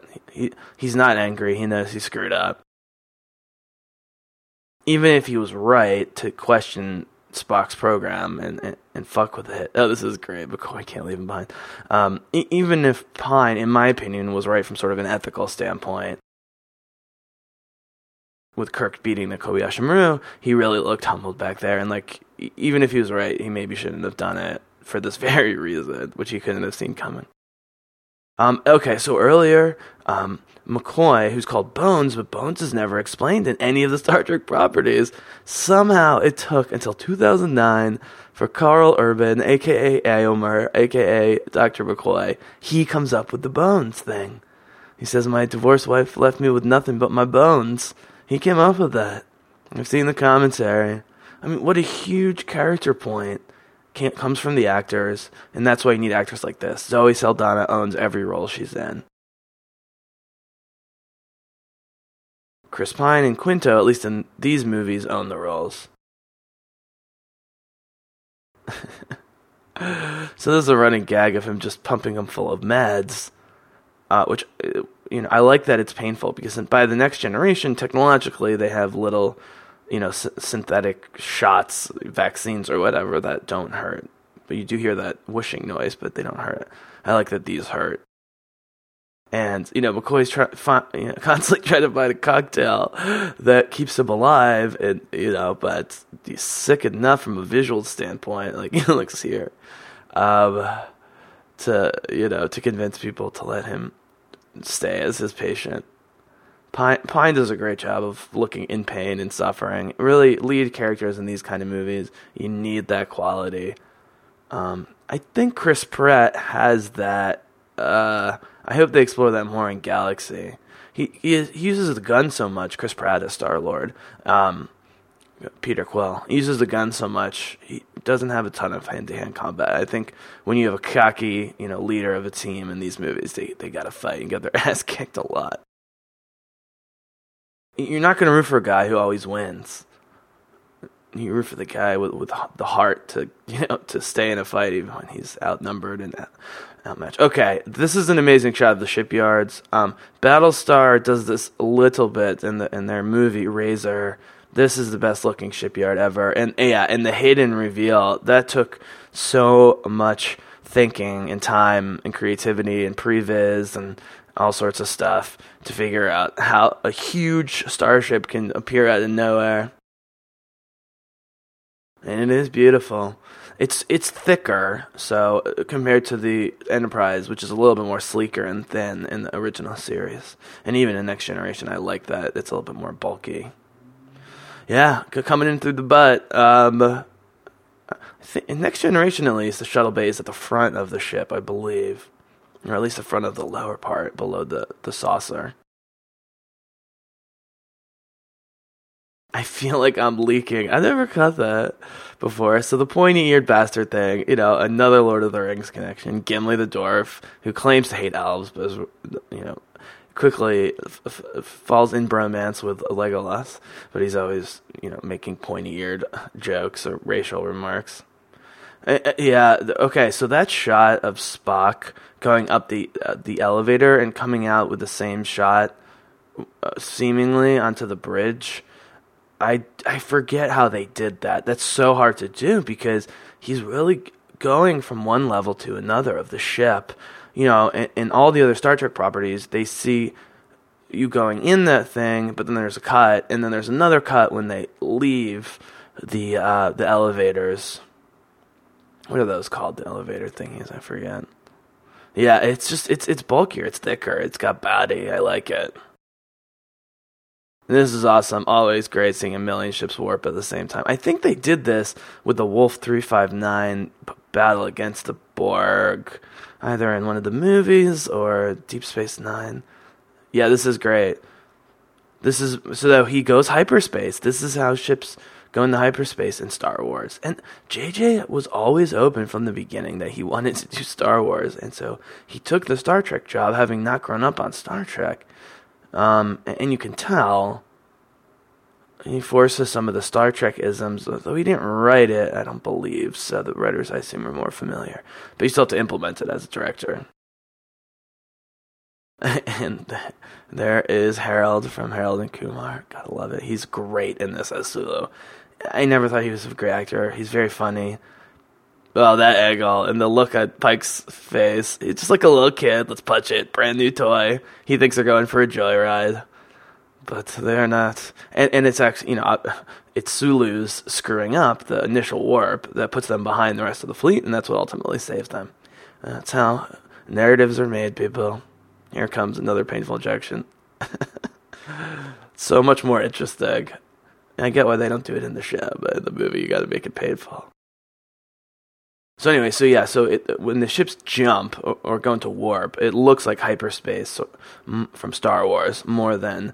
He's not angry. He knows he screwed up. Even if he was right to question Spock's program and fuck with it. Oh, this is great. McCoy can't leave him behind. Even if Pine, in my opinion, was right from sort of an ethical standpoint, with Kirk beating the Kobayashi Maru, he really looked humbled back there. And, even if he was right, he maybe shouldn't have done it for this very reason, which he couldn't have seen coming. Okay, so earlier, McCoy, who's called Bones, but Bones is never explained in any of the Star Trek properties. Somehow it took until 2009 for Karl Urban, a.k.a. Aomer, a.k.a. Dr. McCoy. He comes up with the Bones thing. He says, my divorced wife left me with nothing but my bones. He came up with that. I've seen the commentary. I mean, what a huge character point comes from the actors, and that's why you need actors like this. Zoe Saldana owns every role she's in. Chris Pine and Quinto, at least in these movies, own the roles. So there's a running gag of him just pumping them full of meds, which... I like that it's painful, because by the Next Generation, technologically, they have little, synthetic shots, vaccines, or whatever that don't hurt. But you do hear that whooshing noise, but they don't hurt. I like that these hurt. And, McCoy's constantly trying to find a cocktail that keeps him alive, and, but he's sick enough from a visual standpoint, looks here, to convince people to let him stay as his patient. Pine does a great job of looking in pain and suffering. Really, lead characters in these kind of movies, you need that quality. I think Chris Pratt has that. I hope they explore that more in Galaxy. He uses the gun so much. Chris Pratt is Star-Lord. Peter Quill. He uses the gun so much, he doesn't have a ton of hand-to-hand combat. I think when you have a cocky, leader of a team in these movies, they gotta fight and get their ass kicked a lot. You're not gonna root for a guy who always wins. You root for the guy with the heart to stay in a fight even when he's outnumbered and outmatched. Okay, this is an amazing shot of the shipyards. Battlestar does this a little bit in their movie Razor. This is the best-looking shipyard ever. And the hidden reveal, that took so much thinking and time and creativity and previs and all sorts of stuff to figure out how a huge starship can appear out of nowhere. And it is beautiful. It's thicker, so compared to the Enterprise, which is a little bit more sleeker and thin in the original series. And even in Next Generation, I like that. It's a little bit more bulky. Yeah, coming in through the butt. I think in Next Generation, at least, the shuttle bay is at the front of the ship, I believe. Or at least the front of the lower part, below the saucer. I feel like I'm leaking. I never caught that before. So the pointy-eared bastard thing, another Lord of the Rings connection. Gimli the dwarf, who claims to hate elves, but is, quickly falls in bromance with Legolas, but he's always, making pointy-eared jokes or racial remarks. Okay, so that shot of Spock going up the elevator and coming out with the same shot, seemingly, onto the bridge, I forget how they did that. That's so hard to do, because he's really going from one level to another of the ship. In all the other Star Trek properties, they see you going in that thing, but then there's a cut, and then there's another cut when they leave the elevators. What are those called? The elevator thingies? I forget. Yeah, it's just it's bulkier, it's thicker, it's got body. I like it. This is awesome. Always great seeing a million ships warp at the same time. I think they did this with the Wolf 359 battle against the Borg, either in one of the movies or Deep Space Nine. Yeah, this is great. This is so that he goes hyperspace. This is how ships go into hyperspace in Star Wars. And JJ was always open from the beginning that he wanted to do Star Wars. And so he took the Star Trek job, having not grown up on Star Trek. And you can tell he forces some of the Star Trek isms, though he didn't write it, I don't believe, so the writers, I assume, are more familiar. But you still have to implement it as a director. And there is Harold from Harold and Kumar. Gotta love it. He's great in this as Sulu. I never thought he was a great actor. He's very funny. Oh, that eggle and the look at Pike's face. It's just like a little kid. Let's punch it. Brand new toy. He thinks they're going for a joyride. But they're not. And it's actually, you know, it's Sulu's screwing up the initial warp that puts them behind the rest of the fleet, and that's what ultimately saves them. That's how narratives are made, people. Here comes another painful ejection. So much more interesting. I get why they don't do it in the show, but in the movie, you got to make it painful. So anyway, when the ships jump or go into warp, it looks like hyperspace from Star Wars more than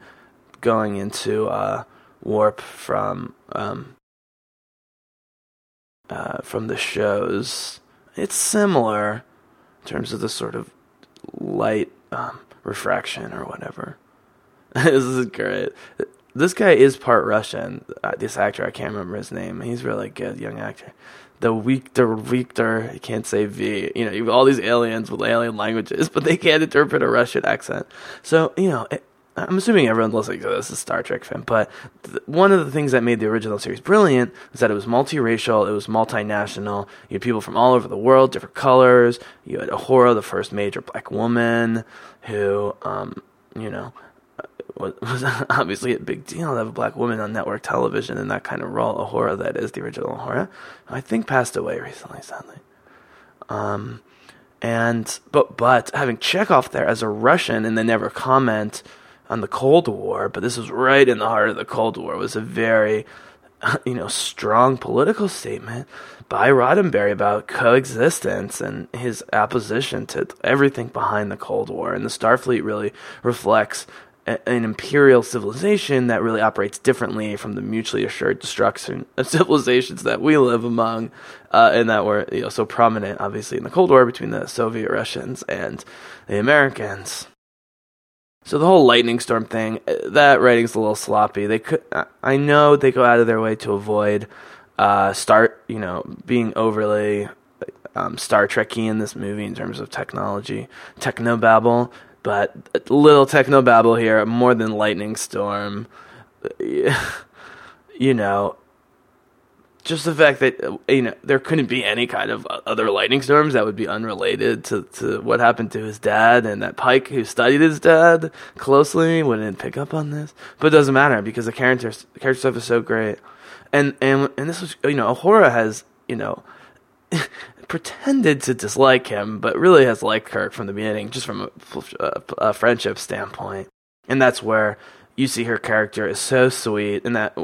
going into warp from the shows. It's similar in terms of the sort of light refraction or whatever. This is great. This guy is part Russian. This actor, I can't remember his name. He's really good, young actor. The Victor, I can't say V. You know, you have all these aliens with alien languages, but they can't interpret a Russian accent. So, you know, I'm assuming everyone listening to this is a Star Trek fan, but one of the things that made the original series brilliant was that it was multiracial, it was multinational. You had people from all over the world, different colors. You had Uhura, the first major black woman, who, was obviously a big deal to have a black woman on network television in that kind of role. Uhura, that is the original Uhura, I think passed away recently, sadly. But having Chekhov there as a Russian, and they never comment on the Cold War, but this was right in the heart of the Cold War. It was a very, strong political statement by Roddenberry about coexistence and his opposition to everything behind the Cold War. And the Starfleet really reflects an imperial civilization that really operates differently from the mutually assured destruction of civilizations that we live among, and that were so prominent, obviously, in the Cold War between the Soviet Russians and the Americans. So the whole lightning storm thing, that writing's a little sloppy. I know they go out of their way to avoid being overly Star Trek-y in this movie in terms of technology, technobabble. But a little technobabble here, more than lightning storm. Just the fact that there couldn't be any kind of other lightning storms that would be unrelated to what happened to his dad, and that Pike, who studied his dad closely, wouldn't pick up on this. But it doesn't matter because the character stuff is so great, and this was Uhura has pretended to dislike him, but really has liked Kirk from the beginning, just from a friendship standpoint. And that's where you see her character is so sweet, and that,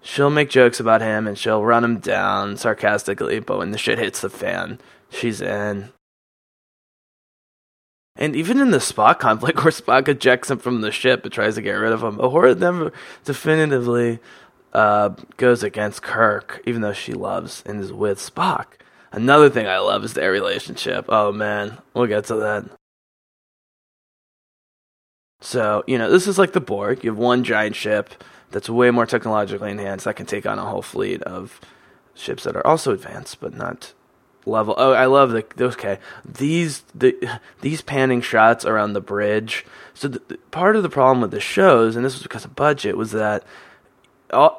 she'll make jokes about him, and she'll run him down sarcastically, but when the shit hits the fan, she's in. And even in the Spock conflict, where Spock ejects him from the ship and tries to get rid of him, Uhura never definitively goes against Kirk, even though she loves and is with Spock. Another thing I love is their relationship. Oh, man. We'll get to that. So, this is like the Borg. You have one giant ship that's way more technologically enhanced that can take on a whole fleet of ships that are also advanced, but not level. Oh, I love these panning shots around the bridge. So part of the problem with the shows, and this was because of budget, was that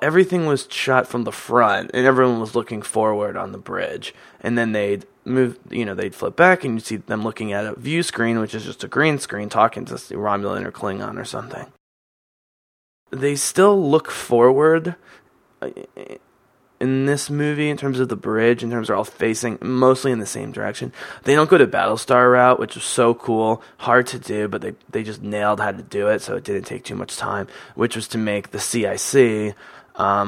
everything was shot from the front, and everyone was looking forward on the bridge. And then they'd move, they'd flip back, and you'd see them looking at a view screen, which is just a green screen, talking to Romulan or Klingon or something. They still look forward in this movie in terms of the bridge, in terms of all facing mostly in the same direction. They don't go to Battlestar route, which was so cool, hard to do, but they just nailed how to do it, so it didn't take too much time, which was to make the CIC,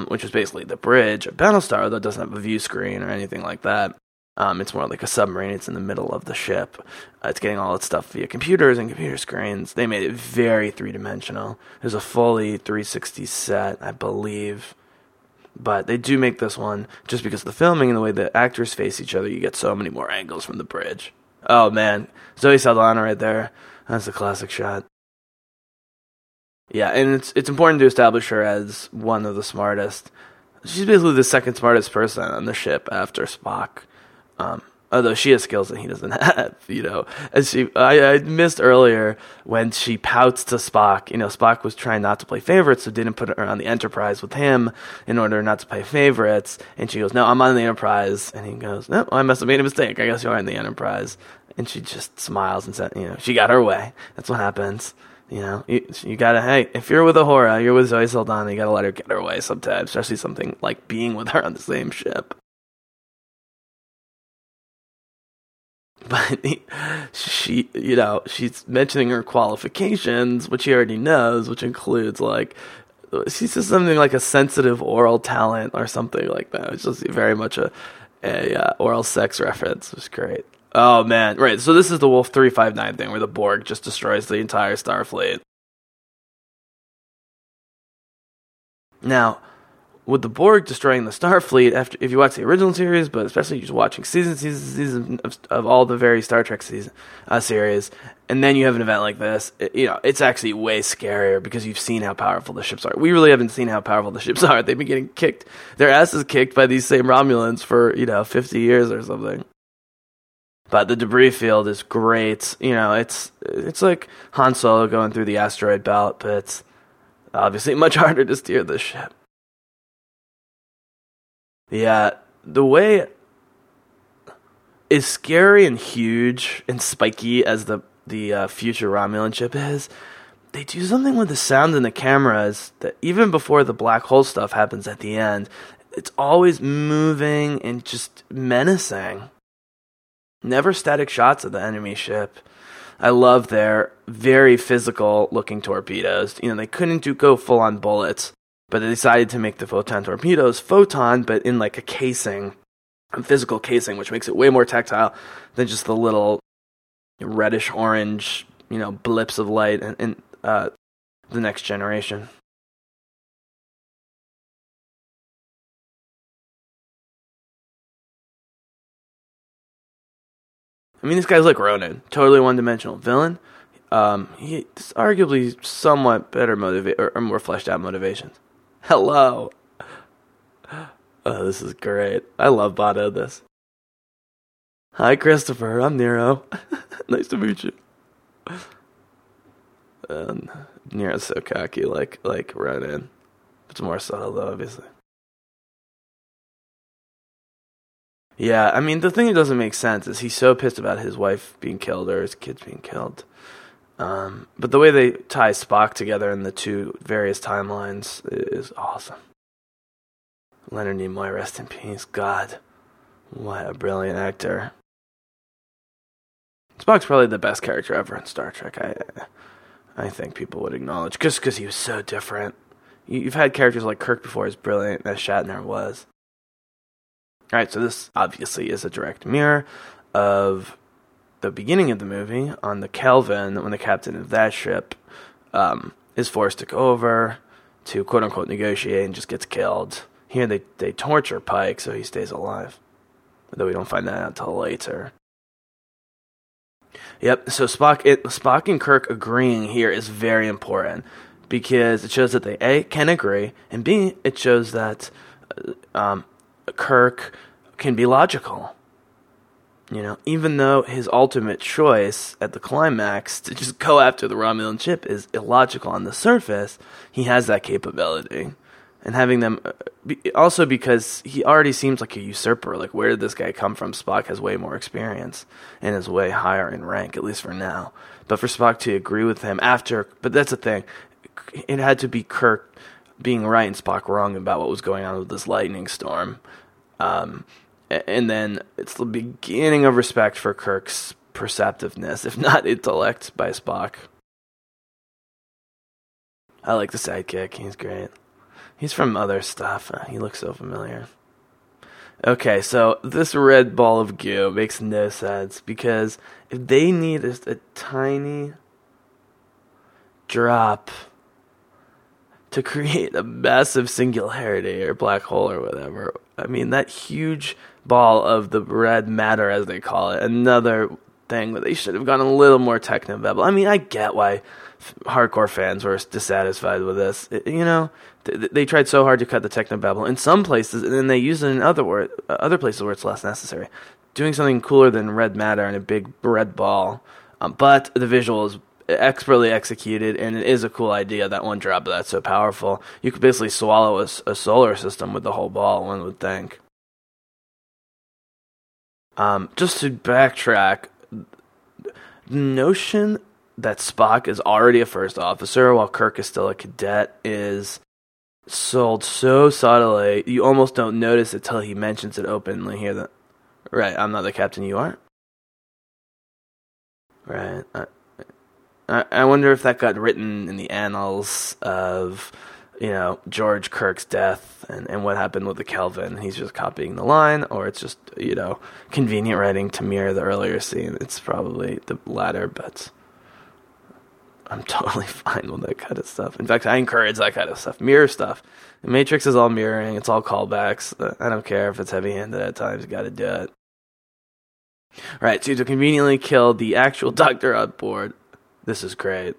which was basically the bridge of Battlestar, though it doesn't have a view screen or anything like that. It's more like a submarine. It's in the middle of the ship. It's getting all its stuff via computers and computer screens. They made it very three-dimensional. There's a fully 360 set, I believe. But they do make this one just because of the filming and the way the actors face each other. You get so many more angles from the bridge. Oh, man. Zoe Saldana right there. That's a classic shot. Yeah, and it's important to establish her as one of the smartest. She's basically the second smartest person on the ship after Spock. Although she has skills that he doesn't have, you know. And I missed earlier when she pouts to Spock. You know, Spock was trying not to play favorites, so didn't put her on the Enterprise with him in order not to play favorites. And she goes, "No, I'm on the Enterprise." And he goes, "No, I must have made a mistake. I guess you are on the Enterprise." And she just smiles and said, "You know, she got her way. That's what happens." You know, you gotta, hey, if you're with Uhura, you're with Zoe Saldana, you gotta let her get her way sometimes, especially something like being with her on the same ship. But she, you know, she's mentioning her qualifications, which she already knows, which includes, like, she says something like a sensitive oral talent or something like that. It's just very much a oral sex reference. It was great. Oh, man. Right, so this is the Wolf 359 thing where the Borg just destroys the entire Starfleet. Now, with the Borg destroying the Starfleet, after, if you watch the original series, but especially just watching season of all the various Star Trek series, and then you have an event like this, you know, it's actually way scarier because you've seen how powerful the ships are. We really haven't seen how powerful the ships are. They've been getting kicked, their asses kicked by these same Romulans for, you know, 50 years or something. But the debris field is great. You know, it's like Han Solo going through the asteroid belt, but it's obviously much harder to steer the ship. Yeah, the way is scary and huge and spiky as the future Romulan ship is. They do something with the sound and the cameras that even before the black hole stuff happens at the end, it's always moving and just menacing. Never static shots of the enemy ship. I love their very physical looking torpedoes. You know, they couldn't go full on bullets. But they decided to make the photon torpedoes photon, but in like a casing, a physical casing, which makes it way more tactile than just the little reddish orange, you know, blips of light in the Next Generation. I mean, this guy's like Ronan, totally one-dimensional villain. He's arguably somewhat better or more fleshed out motivations. Hello. Oh, this is great. I love Bono this. Hi, Christopher. I'm Nero. Nice to meet you. Nero's so cocky, like Ronan. It's more subtle, though, obviously. Yeah, I mean, the thing that doesn't make sense is he's so pissed about his wife being killed or his kids being killed. But the way they tie Spock together in the two various timelines is awesome. Leonard Nimoy, rest in peace. God, what a brilliant actor. Spock's probably the best character ever in Star Trek, I think people would acknowledge, just because he was so different. You've had characters like Kirk before, as brilliant as Shatner was. All right, so this obviously is a direct mirror of the beginning of the movie on the Kelvin, when the captain of that ship is forced to go over to quote-unquote negotiate and just gets killed. Here they torture Pike so he stays alive, although we don't find that out until later. Yep, so Spock and Kirk agreeing here is very important because it shows that they, A, can agree, and B, it shows that Kirk can be logical. You know, even though his ultimate choice at the climax to just go after the Romulan ship is illogical on the surface, he has that capability. And having them, also because he already seems like a usurper, like where did this guy come from? Spock has way more experience and is way higher in rank, at least for now. But for Spock to agree with him after, but that's the thing, it had to be Kirk being right and Spock wrong about what was going on with this lightning storm. And then it's the beginning of respect for Kirk's perceptiveness, if not intellect, by Spock. I like the sidekick. He's great. He's from other stuff. He looks so familiar. Okay, so this red ball of goo makes no sense, because if they need just a tiny drop to create a massive singularity or black hole or whatever, I mean, that huge ball of the red matter, as they call it, another thing that they should have gone a little more technobabble. I mean, I get why hardcore fans were dissatisfied with this. They tried so hard to cut the technobabble in some places, and then they used it in other places where it's less necessary. Doing something cooler than red matter and a big red ball. But the visual is expertly executed, and it is a cool idea, that one drop, that's so powerful. You could basically swallow a solar system with the whole ball, one would think. Just to backtrack, notion that Spock is already a first officer while Kirk is still a cadet is sold so subtly, you almost don't notice it till he mentions it openly here. That, right, I'm not the captain, you are? Right. I wonder if that got written in the annals of, George Kirk's death and what happened with the Kelvin. He's just copying the line, or it's just, convenient writing to mirror the earlier scene. It's probably the latter, but I'm totally fine with that kind of stuff. In fact, I encourage that kind of stuff. Mirror stuff. The Matrix is all mirroring. It's all callbacks. I don't care if it's heavy-handed at times. You got to do it. Right, so to conveniently kill the actual doctor on board. This is great.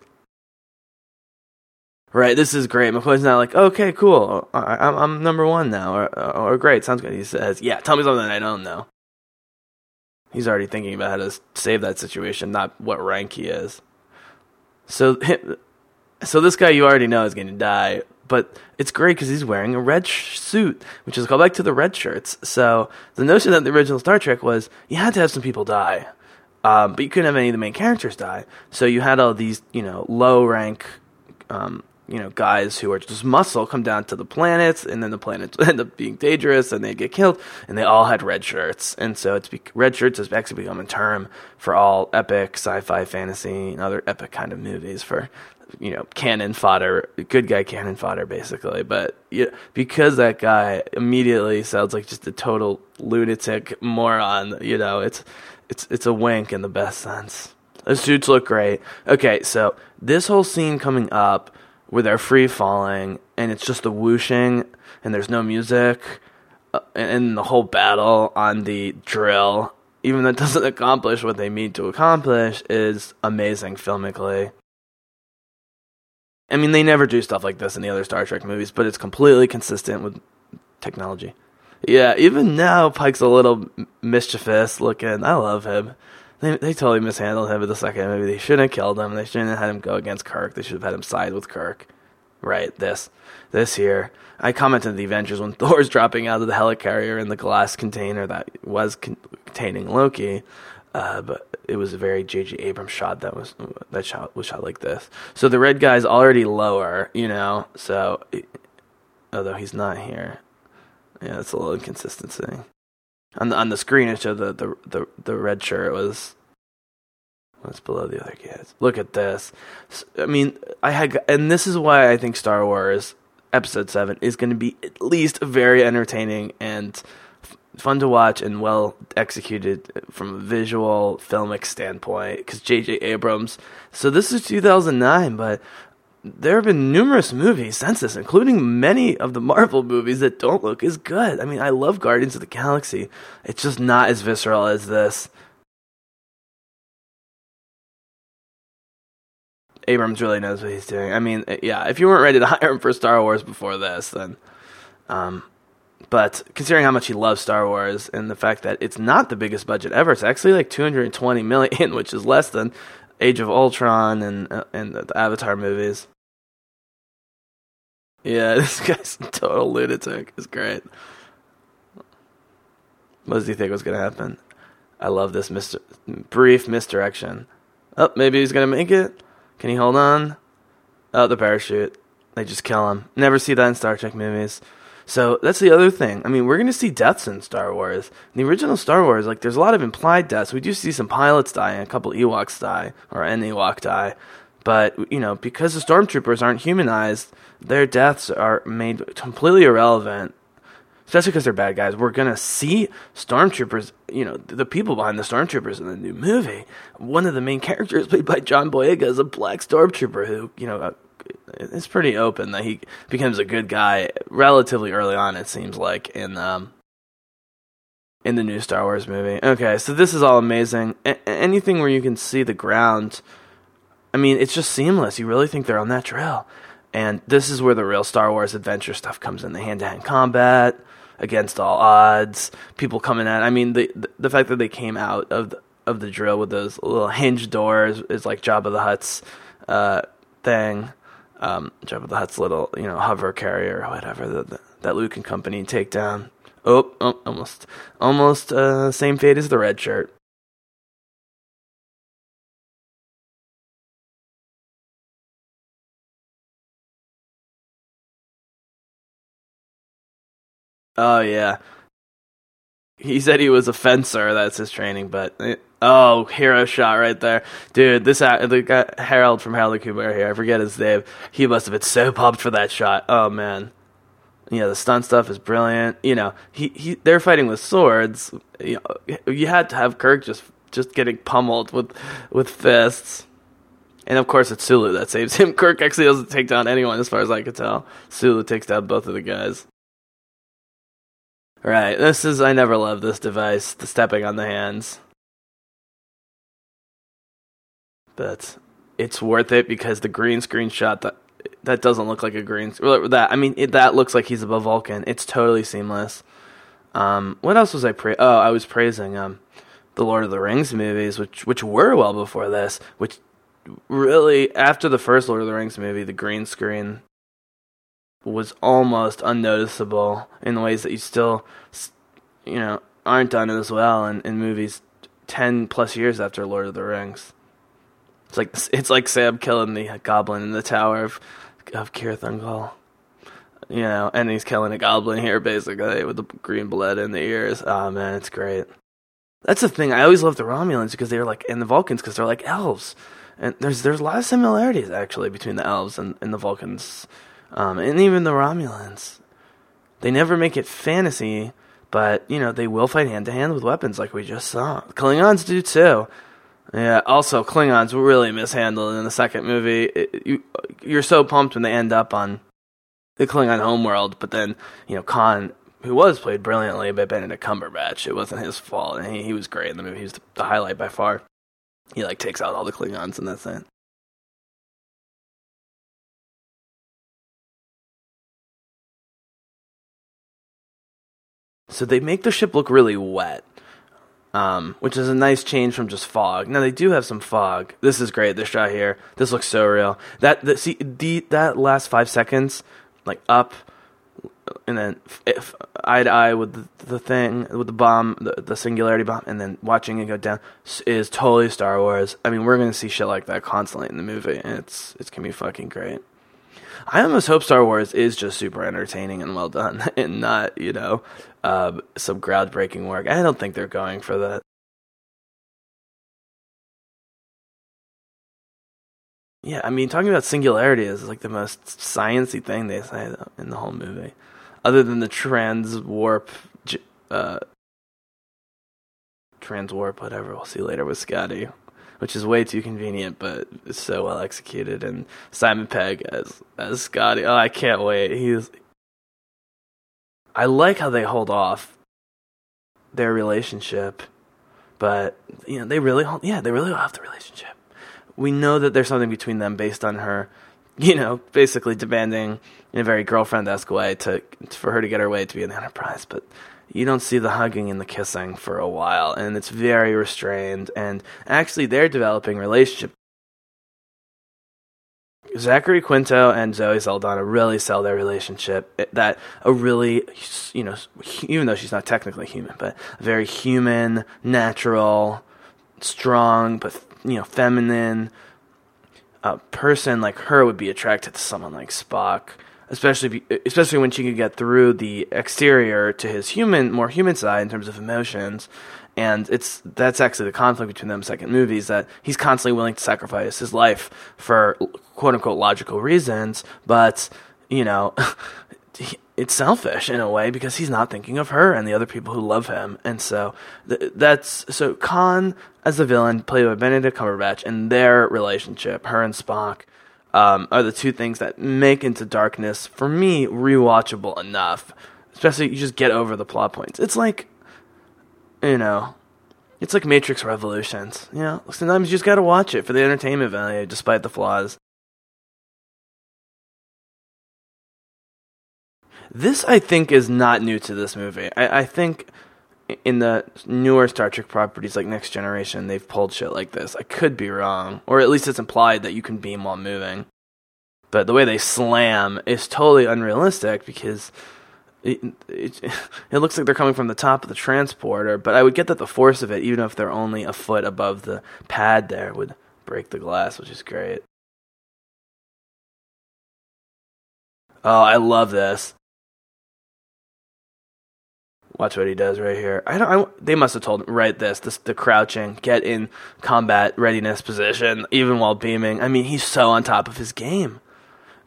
Right, this is great. McCoy's not like, okay, cool, I'm number one now, or great, sounds good. He says, yeah, tell me something I don't know. He's already thinking about how to save that situation, not what rank he is. So this guy you already know is going to die, but it's great because he's wearing a red suit, which is a callback to the red shirts. So the notion that the original Star Trek was, you had to have some people die. But you couldn't have any of the main characters die. So you had all these, low rank, guys who are just muscle come down to the planets, and then the planets end up being dangerous and they get killed, and they all had red shirts. And so red shirts has actually become a term for all epic sci-fi, fantasy, and other epic kind of movies for, cannon fodder, good guy cannon fodder, basically. But because that guy immediately sounds like just a total lunatic moron, It's a wink in the best sense. The suits look great. Okay, so this whole scene coming up where they're free-falling, and it's just the whooshing, and there's no music, and the whole battle on the drill, even though it doesn't accomplish what they mean to accomplish, is amazing filmically. I mean, they never do stuff like this in the other Star Trek movies, but it's completely consistent with technology. Yeah, even now, Pike's a little mischievous looking. I love him. They totally mishandled him in the second movie. They shouldn't have killed him. They shouldn't have had him go against Kirk. They should have had him side with Kirk. Right, this here. I commented on the Avengers when Thor's dropping out of the helicarrier in the glass container that was containing Loki. But it was a very JJ Abrams shot that shot was like this. So the red guy's already lower, so although he's not here. Yeah, that's a little inconsistency. On the screen, it showed the red shirt was below the other kids. Look at this. I mean, and this is why I think Star Wars Episode 7 is going to be at least very entertaining and fun to watch and well executed from a visual, filmic standpoint. Because J.J. Abrams. So this is 2009, but there have been numerous movies since this, including many of the Marvel movies that don't look as good. I mean, I love Guardians of the Galaxy. It's just not as visceral as this. Abrams really knows what he's doing. I mean, yeah, if you weren't ready to hire him for Star Wars before this, then... But considering how much he loves Star Wars and the fact that it's not the biggest budget ever, it's actually like $220 million, which is less than Age of Ultron and the Avatar movies. Yeah, this guy's a total lunatic. It's great. What does he think was going to happen? I love this brief misdirection. Oh, maybe he's going to make it. Can he hold on? Oh, the parachute. They just kill him. Never see that in Star Trek movies. So that's the other thing. I mean, we're going to see deaths in Star Wars. In the original Star Wars, like, there's a lot of implied deaths. We do see some pilots die and a couple Ewoks die, or an Ewok die. But, you know, because the stormtroopers aren't humanized, their deaths are made completely irrelevant, especially because they're bad guys. We're going to see stormtroopers, you know, the people behind the stormtroopers in the new movie. One of the main characters played by John Boyega is a black stormtrooper who, you know, it's pretty open that he becomes a good guy relatively early on, it seems like, in the new Star Wars movie. Okay, so this is all amazing. Anything where you can see the ground, I mean, it's just seamless. You really think they're on that trail. And this is where the real Star Wars adventure stuff comes in, the hand-to-hand combat, against all odds, people coming at... I mean, the fact that they came out of the drill with those little hinge doors is like Jabba the Hutt's thing. Jabba the Hutt's little, you know, hover carrier or whatever that Luke and company take down. Oh almost same fate as the red shirt. Oh yeah, he said he was a fencer. That's his training, but oh, hero shot right there, dude. This the guy Harold from Harold and Kumar here. I forget his name. He must have been so pumped for that shot. Oh man, yeah, the stunt stuff is brilliant. You know, they're fighting with swords. You know, you had to have Kirk just getting pummeled with fists, and of course it's Sulu that saves him. Kirk actually doesn't take down anyone, as far as I could tell. Sulu takes down both of the guys. Right, this is, I never loved this device, the stepping on the hands. But it's worth it because the green screen shot, that doesn't look like a green screen. That looks like he's above Vulcan. It's totally seamless. What else was I I was praising the Lord of the Rings movies, which were well before this, which really, after the first Lord of the Rings movie, the green screen was almost unnoticeable in the ways that you still, you know, aren't done as well in movies 10 plus years after Lord of the Rings. It's like Sam killing the goblin in the Tower of Circe Ungol. You know, and he's killing a goblin here basically with the green blood in the ears. Oh man, it's great. That's the thing. I always loved the Romulans because they're like, and the Vulcans because they're like elves. And there's a lot of similarities actually between the elves and the Vulcans. And even the Romulans. They never make it fantasy, but, you know, they will fight hand-to-hand with weapons like we just saw. Klingons do, too. Yeah, also, Klingons were really mishandled in the second movie. You're so pumped when they end up on the Klingon homeworld, but then, you know, Khan, who was played brilliantly by Benedict Cumberbatch, it wasn't his fault, and he was great in the movie. He was the highlight by far. He, like, takes out all the Klingons, and that's it. So they make the ship look really wet, which is a nice change from just fog. Now, they do have some fog. This is great, this shot here. This looks so real. That last 5 seconds, like up, and then eye to eye with the thing, with the bomb, the singularity bomb, and then watching it go down is totally Star Wars. I mean, we're going to see shit like that constantly in the movie, and it's going to be fucking great. I almost hope Star Wars is just super entertaining and well done and not, you know, some groundbreaking work. I don't think they're going for that. Yeah, I mean, talking about singularity is like the most science-y thing they say though, in the whole movie. Other than the transwarp, whatever, we'll see later with Scotty, which is way too convenient, but it's so well executed. And Simon Pegg as Scotty. Oh, I can't wait. I like how they hold off their relationship, but you know they really hold off the relationship. We know that there's something between them based on her, you know, basically demanding in a very girlfriend-esque way for her to get her way to be in the Enterprise, but you don't see the hugging and the kissing for a while, and it's very restrained, and actually they're developing relationship. Zachary Quinto and Zoe Saldana really sell their relationship, that a really, you know, even though she's not technically human, but a very human, natural, strong, but, you know, feminine, a person like her would be attracted to someone like Spock, especially when she could get through the exterior to his more human side in terms of emotions. And that's actually the conflict between them in second movies, that he's constantly willing to sacrifice his life for quote-unquote logical reasons, but, you know, it's selfish in a way because he's not thinking of her and the other people who love him. And so so Khan as the villain, played by Benedict Cumberbatch, and their relationship, her and Spock, are the two things that make Into Darkness, for me, rewatchable enough. Especially you just get over the plot points. It's like... you know, it's like Matrix Revolutions. You know, sometimes you just gotta watch it for the entertainment value, despite the flaws. This, I think, is not new to this movie. I think in the newer Star Trek properties like Next Generation, they've pulled shit like this. I could be wrong, or at least it's implied that you can beam while moving. But the way they slam is totally unrealistic because... It looks like they're coming from the top of the transporter, but I would get that the force of it, even if they're only a foot above the pad there, would break the glass, which is great. Oh, I love this. Watch what he does right here. They must have told him, write this, the crouching, get in combat readiness position, even while beaming. I mean, he's so on top of his game.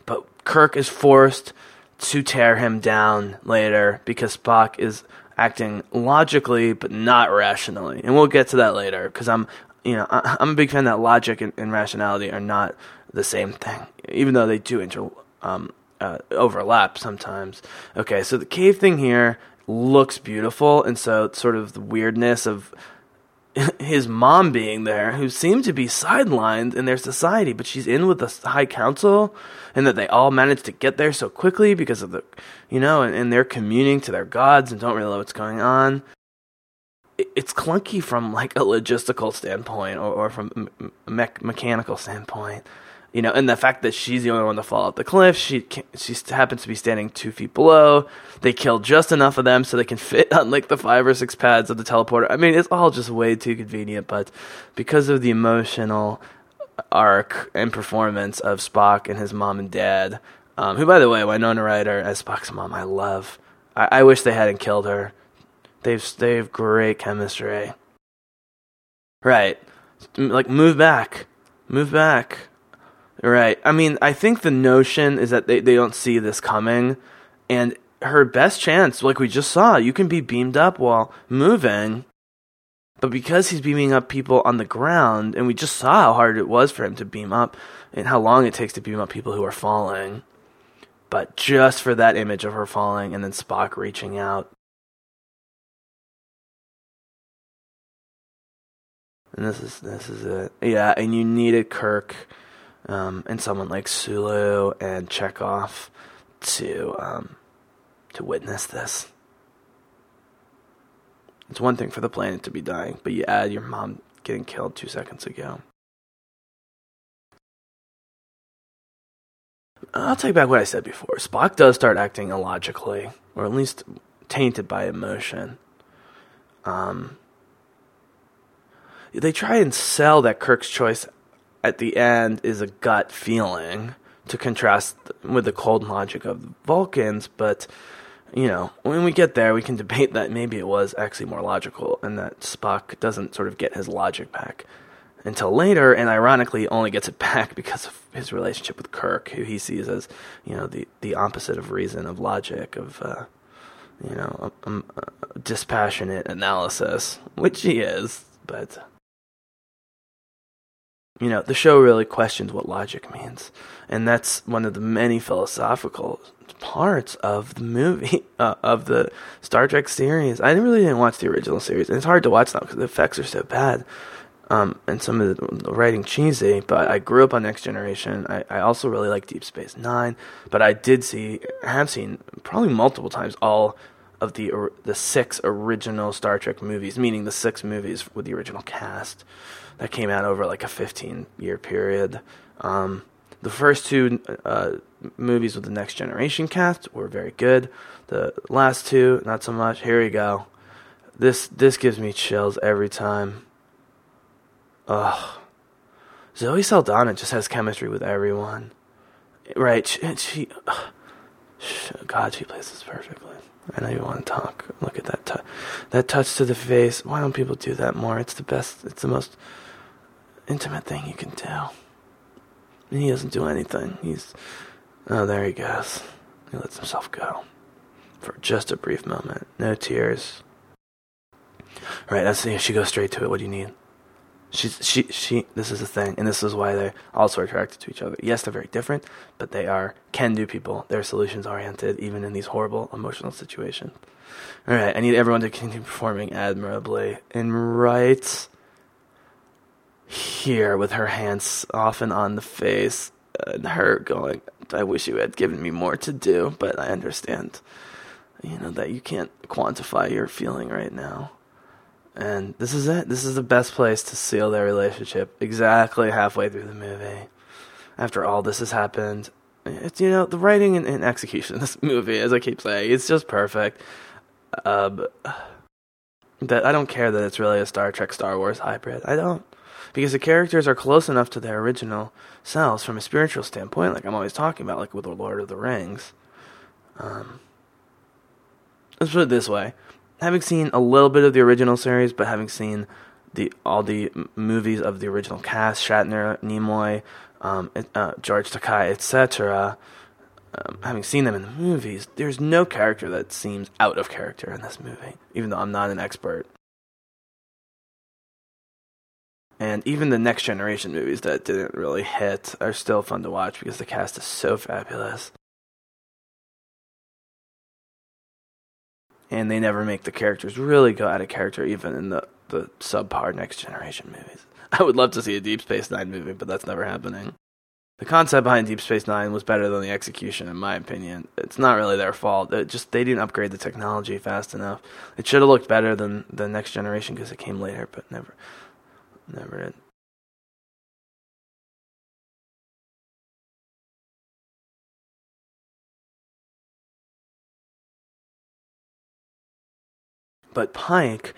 But Kirk is forced to tear him down later because Spock is acting logically but not rationally, and we'll get to that later because I'm a big fan that logic and rationality are not the same thing, even though they do overlap sometimes. Okay, so the cave thing here looks beautiful, and so sort of the weirdness of his mom being there, who seemed to be sidelined in their society, but she's in with the High Council, and that they all managed to get there so quickly because of the, you know, and they're communing to their gods and don't really know what's going on. It's clunky from like a logistical standpoint or from a mechanical standpoint, you know, and the fact that she's the only one to fall off the cliff, she happens to be standing 2 feet below. They kill just enough of them so they can fit on like the 5 or 6 pads of the teleporter. I mean, it's all just way too convenient, but because of the emotional arc and performance of Spock and his mom and dad, who, by the way, Winona Ryder as Spock's mom, I love. I wish they hadn't killed her. They have great chemistry. Right. Like, move back. Right. I mean, I think the notion is that they don't see this coming, and her best chance, like we just saw, you can be beamed up while moving, but because he's beaming up people on the ground, and we just saw how hard it was for him to beam up and how long it takes to beam up people who are falling, but just for that image of her falling and then Spock reaching out. And this is it. Yeah, and you needed Kirk... and someone like Sulu and Chekhov to witness this. It's one thing for the planet to be dying, but you add your mom getting killed 2 seconds ago. I'll take back what I said before. Spock does start acting illogically, or at least tainted by emotion. They try and sell that Kirk's choice at the end is a gut feeling to contrast with the cold logic of the Vulcans, but, you know, when we get there, we can debate that maybe it was actually more logical and that Spock doesn't sort of get his logic back until later, and ironically only gets it back because of his relationship with Kirk, who he sees as, you know, the opposite of reason, of logic, of, you know, dispassionate analysis, which he is, but... You know, the show really questions what logic means, and that's one of the many philosophical parts of the movie, of the Star Trek series. I really didn't watch the original series, and it's hard to watch now because the effects are so bad, and some of the writing cheesy, but I grew up on Next Generation. I also really like Deep Space Nine, but I have seen probably multiple times all of the 6 original Star Trek movies, meaning the 6 movies with the original cast that came out over like a 15-year period. The first 2 movies with the Next Generation cast were very good. The last 2, not so much. Here we go. This gives me chills every time. Ugh. Zoe Saldana just has chemistry with everyone. Right, God, she plays this perfectly. I know you want to talk. Look at that touch. That touch to the face. Why don't people do that more? It's the best. It's the most intimate thing you can do. And he doesn't do anything. Oh, there he goes. He lets himself go. For just a brief moment. No tears. Right, that's the thing. She goes straight to it. What do you need? This is the thing, and this is why they're also attracted to each other. Yes, they're very different, but they are can-do people. They're solutions-oriented, even in these horrible emotional situations. All right, I need everyone to continue performing admirably. And right here, with her hands often on the face, and her going, I wish you had given me more to do, but I understand, that you can't quantify your feeling right now. And this is it. This is the best place to seal their relationship. Exactly halfway through the movie. After all this has happened. It's, the writing and execution of this movie, as I keep saying, it's just perfect. That I don't care that it's really a Star Trek, Star Wars hybrid. I don't. Because the characters are close enough to their original selves from a spiritual standpoint, like I'm always talking about, like with the Lord of the Rings. Let's put it this way. Having seen a little bit of the original series, but having seen all the movies of the original cast, Shatner, Nimoy, George Takei, etc., having seen them in the movies, there's no character that seems out of character in this movie, even though I'm not an expert. And even the Next Generation movies that didn't really hit are still fun to watch because the cast is so fabulous. And they never make the characters really go out of character, even in the subpar Next Generation movies. I would love to see a Deep Space Nine movie, but that's never happening. The concept behind Deep Space Nine was better than the execution, in my opinion. It's not really their fault. They didn't upgrade the technology fast enough. It should have looked better than the Next Generation because it came later, but never did. But Pike,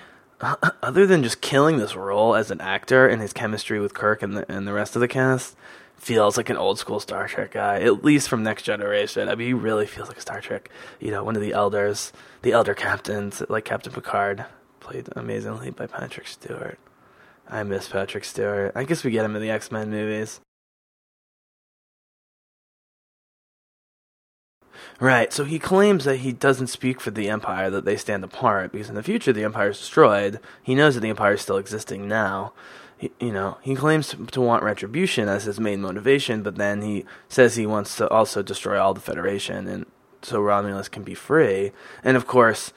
other than just killing this role as an actor and his chemistry with Kirk and the rest of the cast, feels like an old-school Star Trek guy, at least from Next Generation. I mean, he really feels like a Star Trek, one of the elder captains, like Captain Picard, played amazingly by Patrick Stewart. I miss Patrick Stewart. I guess we get him in the X-Men movies. Right, so he claims that he doesn't speak for the Empire, that they stand apart, because in the future the Empire is destroyed. He knows that the Empire is still existing now. He claims to want retribution as his main motivation, but then he says he wants to also destroy all the Federation, and so Romulus can be free. And of course,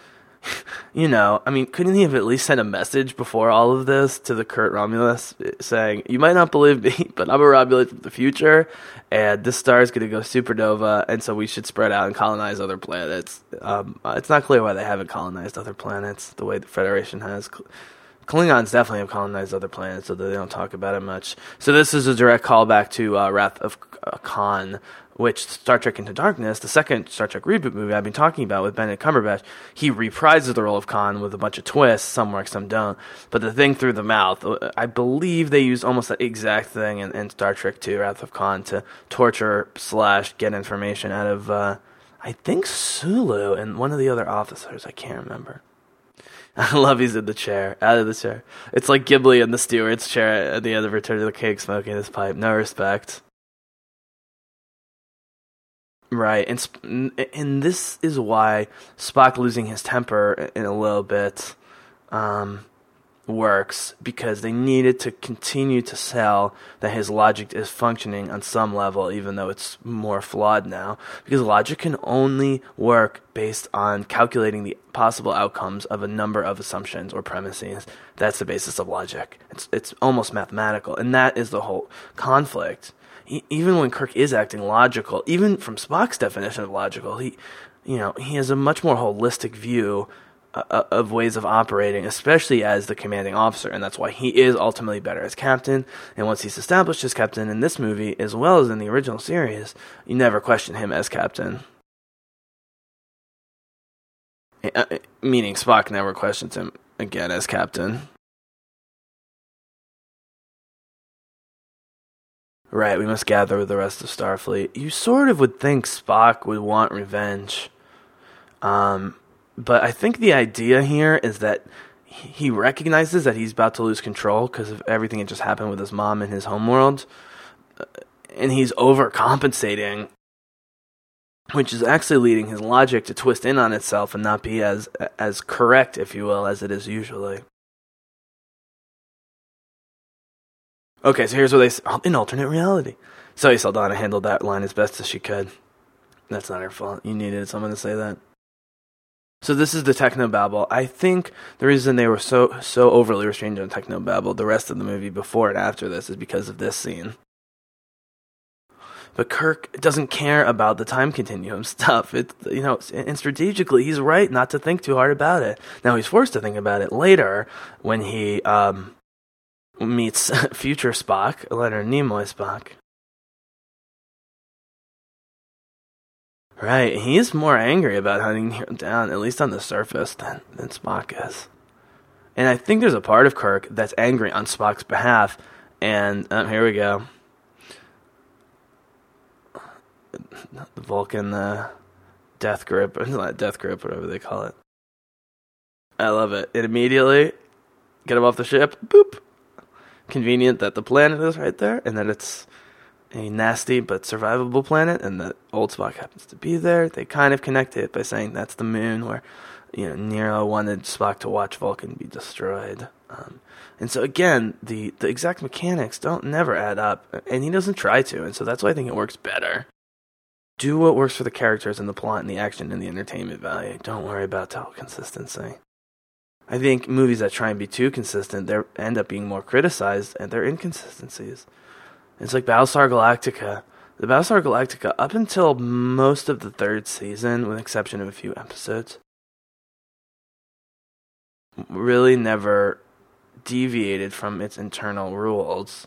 couldn't he have at least sent a message before all of this to the Kurt Romulus saying, you might not believe me, but I'm a Romulan from the future, and this star is going to go supernova, and so we should spread out and colonize other planets. It's not clear why they haven't colonized other planets the way the Federation has. Klingons definitely have colonized other planets, although they don't talk about it much. So this is a direct callback to Wrath of Khan, which Star Trek Into Darkness, the second Star Trek reboot movie I've been talking about with Benedict Cumberbatch, he reprises the role of Khan with a bunch of twists, some work, some don't. But the thing through the mouth, I believe they used almost that exact thing in Star Trek II, Wrath of Khan, to torture / get information out of, I think, Sulu and one of the other officers. I can't remember. I love he's in the chair, out of the chair. It's like Gimli in the steward's chair at the end of Return of the King smoking his pipe. No respect. Right, and this is why Spock losing his temper in a little bit works, because they needed to continue to sell that his logic is functioning on some level, even though it's more flawed now, because logic can only work based on calculating the possible outcomes of a number of assumptions or premises. That's the basis of logic. It's almost mathematical, and that is the whole conflict. Even when Kirk is acting logical, even from Spock's definition of logical, he has a much more holistic view of ways of operating, especially as the commanding officer, and that's why he is ultimately better as captain. And once he's established as captain in this movie, as well as in the original series, you never question him as captain. Meaning Spock never questions him again as captain. Right, we must gather with the rest of Starfleet. You sort of would think Spock would want revenge. But I think the idea here is that he recognizes that he's about to lose control because of everything that just happened with his mom and his homeworld. And he's overcompensating, which is actually leading his logic to twist in on itself and not be as correct, if you will, as it is usually. Okay, so here's what they say. In alternate reality. Zoe Saldana handled that line as best as she could. That's not her fault. You needed someone to say that. So this is the technobabble. I think the reason they were so overly restrained on technobabble the rest of the movie before and after this is because of this scene. But Kirk doesn't care about the time continuum stuff. And strategically, he's right not to think too hard about it. Now, he's forced to think about it later when he... meets future Spock, Leonard Nimoy Spock. Right, he's more angry about hunting him down, at least on the surface, than Spock is. And I think there's a part of Kirk that's angry on Spock's behalf. And here we go. The Vulcan death grip, whatever they call it. I love it. It immediately get him off the ship. Boop. Convenient that the planet is right there and that it's a nasty but survivable planet and that old Spock happens to be there. They kind of connect it by saying that's the moon where Nero wanted Spock to watch Vulcan be destroyed. And so again, the exact mechanics don't never add up, and he doesn't try to, and so that's why I think it works better. Do what works for the characters and the plot and the action and the entertainment value. Don't worry about total consistency. I think movies that try and be too consistent, they end up being more criticized at their inconsistencies. It's like Battlestar Galactica. The Battlestar Galactica, up until most of the third season, with the exception of a few episodes, really never deviated from its internal rules.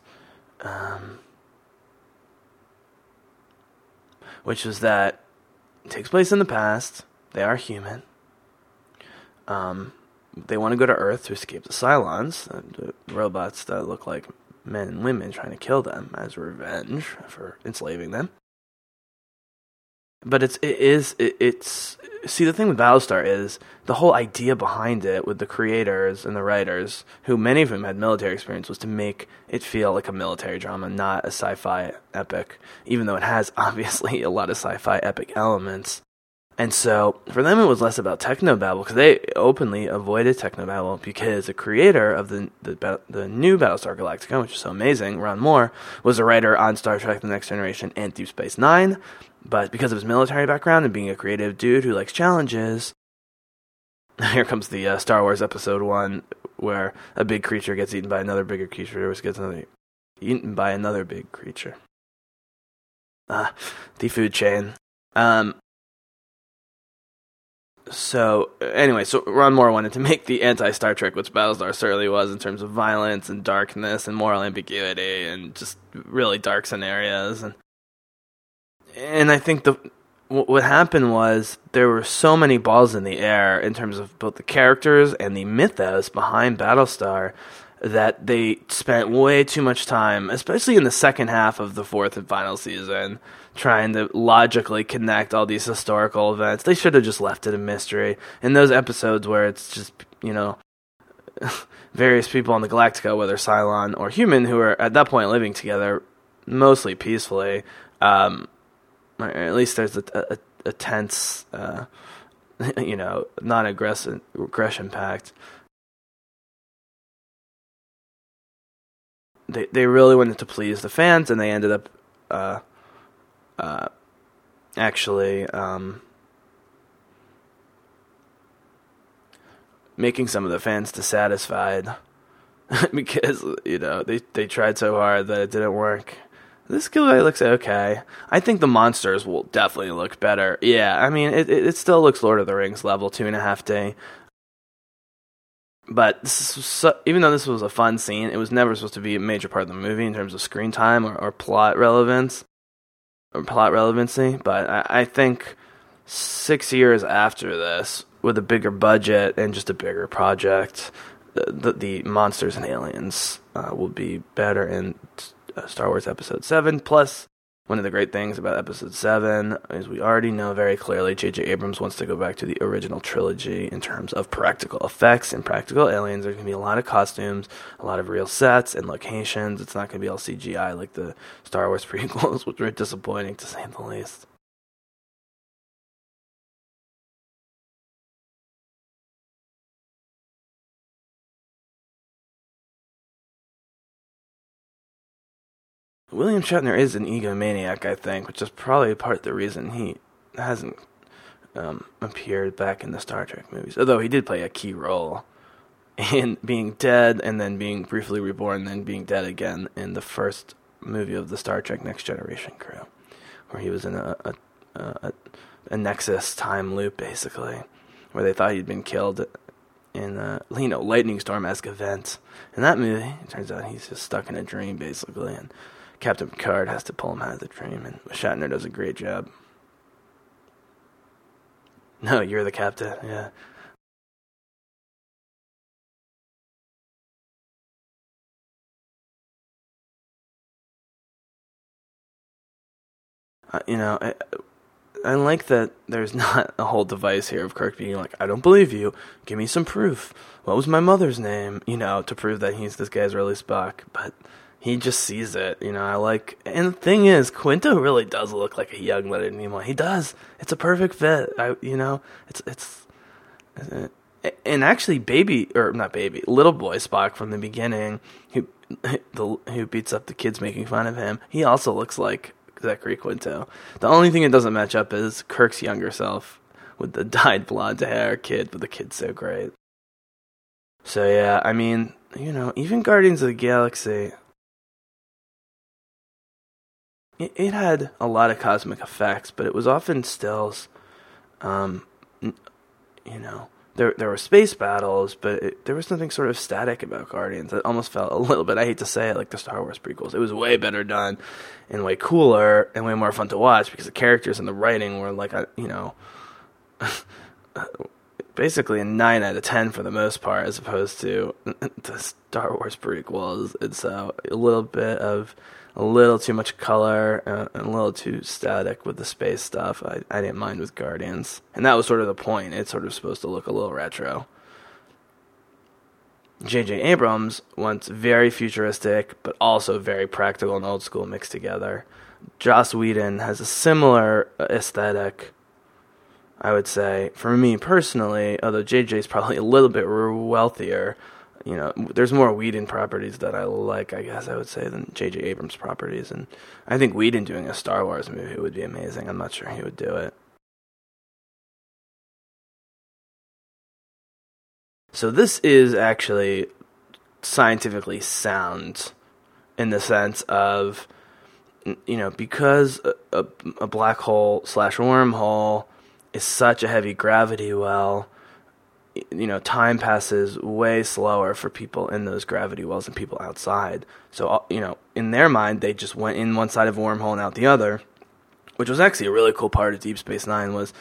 Which was that it takes place in the past, they are human, they want to go to Earth to escape the Cylons, the robots that look like men and women trying to kill them as revenge for enslaving them. But the thing with Battlestar is the whole idea behind it with the creators and the writers, who many of them had military experience, was to make it feel like a military drama, not a sci-fi epic, even though it has obviously a lot of sci-fi epic elements. And so, for them, it was less about technobabble, because they openly avoided technobabble, because the creator of the new Battlestar Galactica, which is so amazing, Ron Moore, was a writer on Star Trek, The Next Generation, and Deep Space Nine, but because of his military background and being a creative dude who likes challenges, here comes the Star Wars Episode 1, where a big creature gets eaten by another bigger creature, which gets eaten by another big creature. The food chain. So, anyway, Ron Moore wanted to make the anti-Star Trek, which Battlestar certainly was in terms of violence and darkness and moral ambiguity and just really dark scenarios. And I think what happened was there were so many balls in the air in terms of both the characters and the mythos behind Battlestar that they spent way too much time, especially in the second half of the fourth and final season, trying to logically connect all these historical events. They should have just left it a mystery. And those episodes where it's just, various people on the Galactica, whether Cylon or human, who are at that point living together mostly peacefully, or at least there's a tense, non-aggression pact. They really wanted to please the fans, and they ended up making some of the fans dissatisfied because they tried so hard that it didn't work. This guy looks okay. I think the monsters will definitely look better. Yeah, I mean it still looks Lord of the Rings level 2.5D. But even though this was a fun scene, it was never supposed to be a major part of the movie in terms of screen time or plot relevance or plot relevancy. But I think 6 years after this, with a bigger budget and just a bigger project, the monsters and aliens will be better and Star Wars Episode 7. Plus, one of the great things about Episode 7 is we already know very clearly JJ Abrams wants to go back to the original trilogy in terms of practical effects and practical aliens. There's going to be a lot of costumes, a lot of real sets and locations. It's not going to be all CGI like the Star Wars prequels, which were disappointing to say the least. William Shatner is an egomaniac, I think, which is probably part of the reason he hasn't appeared back in the Star Trek movies. Although he did play a key role in being dead and then being briefly reborn and then being dead again in the first movie of the Star Trek Next Generation crew, where he was in a Nexus time loop, basically, where they thought he'd been killed in a lightning storm-esque event. In that movie, it turns out he's just stuck in a dream, basically, and Captain Picard has to pull him out of the dream, and Shatner does a great job. No, you're the captain, yeah. I like that there's not a whole device here of Kirk being like, I don't believe you, give me some proof. What was my mother's name? To prove that this guy's really Spock, but he just sees it, and the thing is, Quinto really does look like a young Leonard Nimoy. He does. It's a perfect fit. And actually, little boy Spock from the beginning, who beats up the kids making fun of him, he also looks like Zachary Quinto. The only thing that doesn't match up is Kirk's younger self with the dyed blonde hair kid, but the kid's so great. So yeah, even Guardians of the Galaxy, it had a lot of cosmic effects, but it was often stills. There were space battles, but there was something sort of static about Guardians. It almost felt a little bit, I hate to say it, like the Star Wars prequels. It was way better done and way cooler and way more fun to watch because the characters and the writing were like, basically a 9 out of 10 for the most part, as opposed to the Star Wars prequels. It's a little too much color, and a little too static with the space stuff. I didn't mind with Guardians. And that was sort of the point. It's sort of supposed to look a little retro. J.J. Abrams wants very futuristic, but also very practical and old school mixed together. Joss Whedon has a similar aesthetic, I would say, for me personally, although J.J.'s probably a little bit wealthier. There's more Whedon properties that I like, I guess I would say, than J.J. Abrams properties. And I think Whedon doing a Star Wars movie would be amazing. I'm not sure he would do it. So this is actually scientifically sound in the sense of, because a black hole / wormhole is such a heavy gravity well, time passes way slower for people in those gravity wells than people outside. So, in their mind, they just went in one side of a wormhole and out the other, which was actually a really cool part of Deep Space Nine was,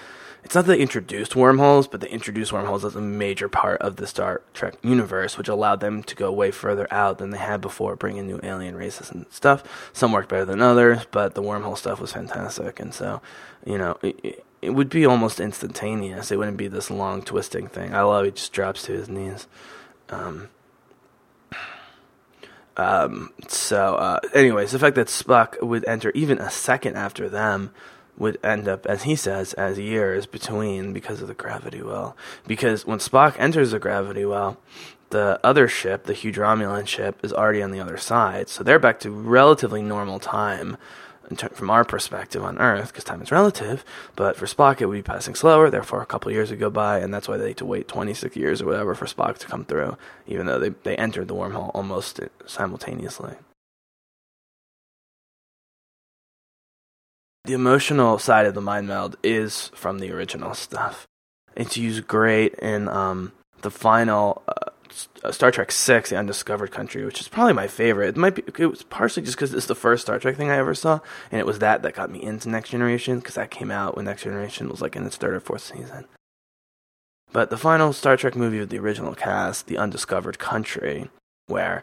it's not that they introduced wormholes, but they introduced wormholes as a major part of the Star Trek universe, which allowed them to go way further out than they had before, bring in new alien races and stuff. Some worked better than others, but the wormhole stuff was fantastic. And so, it would be almost instantaneous. It wouldn't be this long twisting thing. I love he just drops to his knees. Anyways, the fact that Spock would enter even a second after them would end up, as he says, as years between because of the gravity well. Because when Spock enters the gravity well, the other ship, the huge Romulan ship, is already on the other side. So they're back to relatively normal time from our perspective on Earth, because time is relative, but for Spock it would be passing slower, therefore a couple years would go by, and that's why they had to wait 26 years or whatever for Spock to come through, even though they entered the wormhole almost simultaneously. The emotional side of the mind meld is from the original stuff. It's used great in the final Star Trek VI, The Undiscovered Country, which is probably my favorite. It was partially just because it's the first Star Trek thing I ever saw, and it was that got me into Next Generation, because that came out when Next Generation was in its third or fourth season. But the final Star Trek movie with the original cast, The Undiscovered Country, where,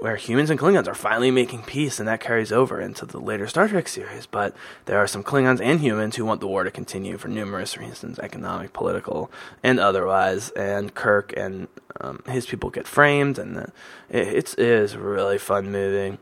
where humans and Klingons are finally making peace, and that carries over into the later Star Trek series. But there are some Klingons and humans who want the war to continue for numerous reasons, economic, political, and otherwise. And Kirk and his people get framed, and it is really fun movie.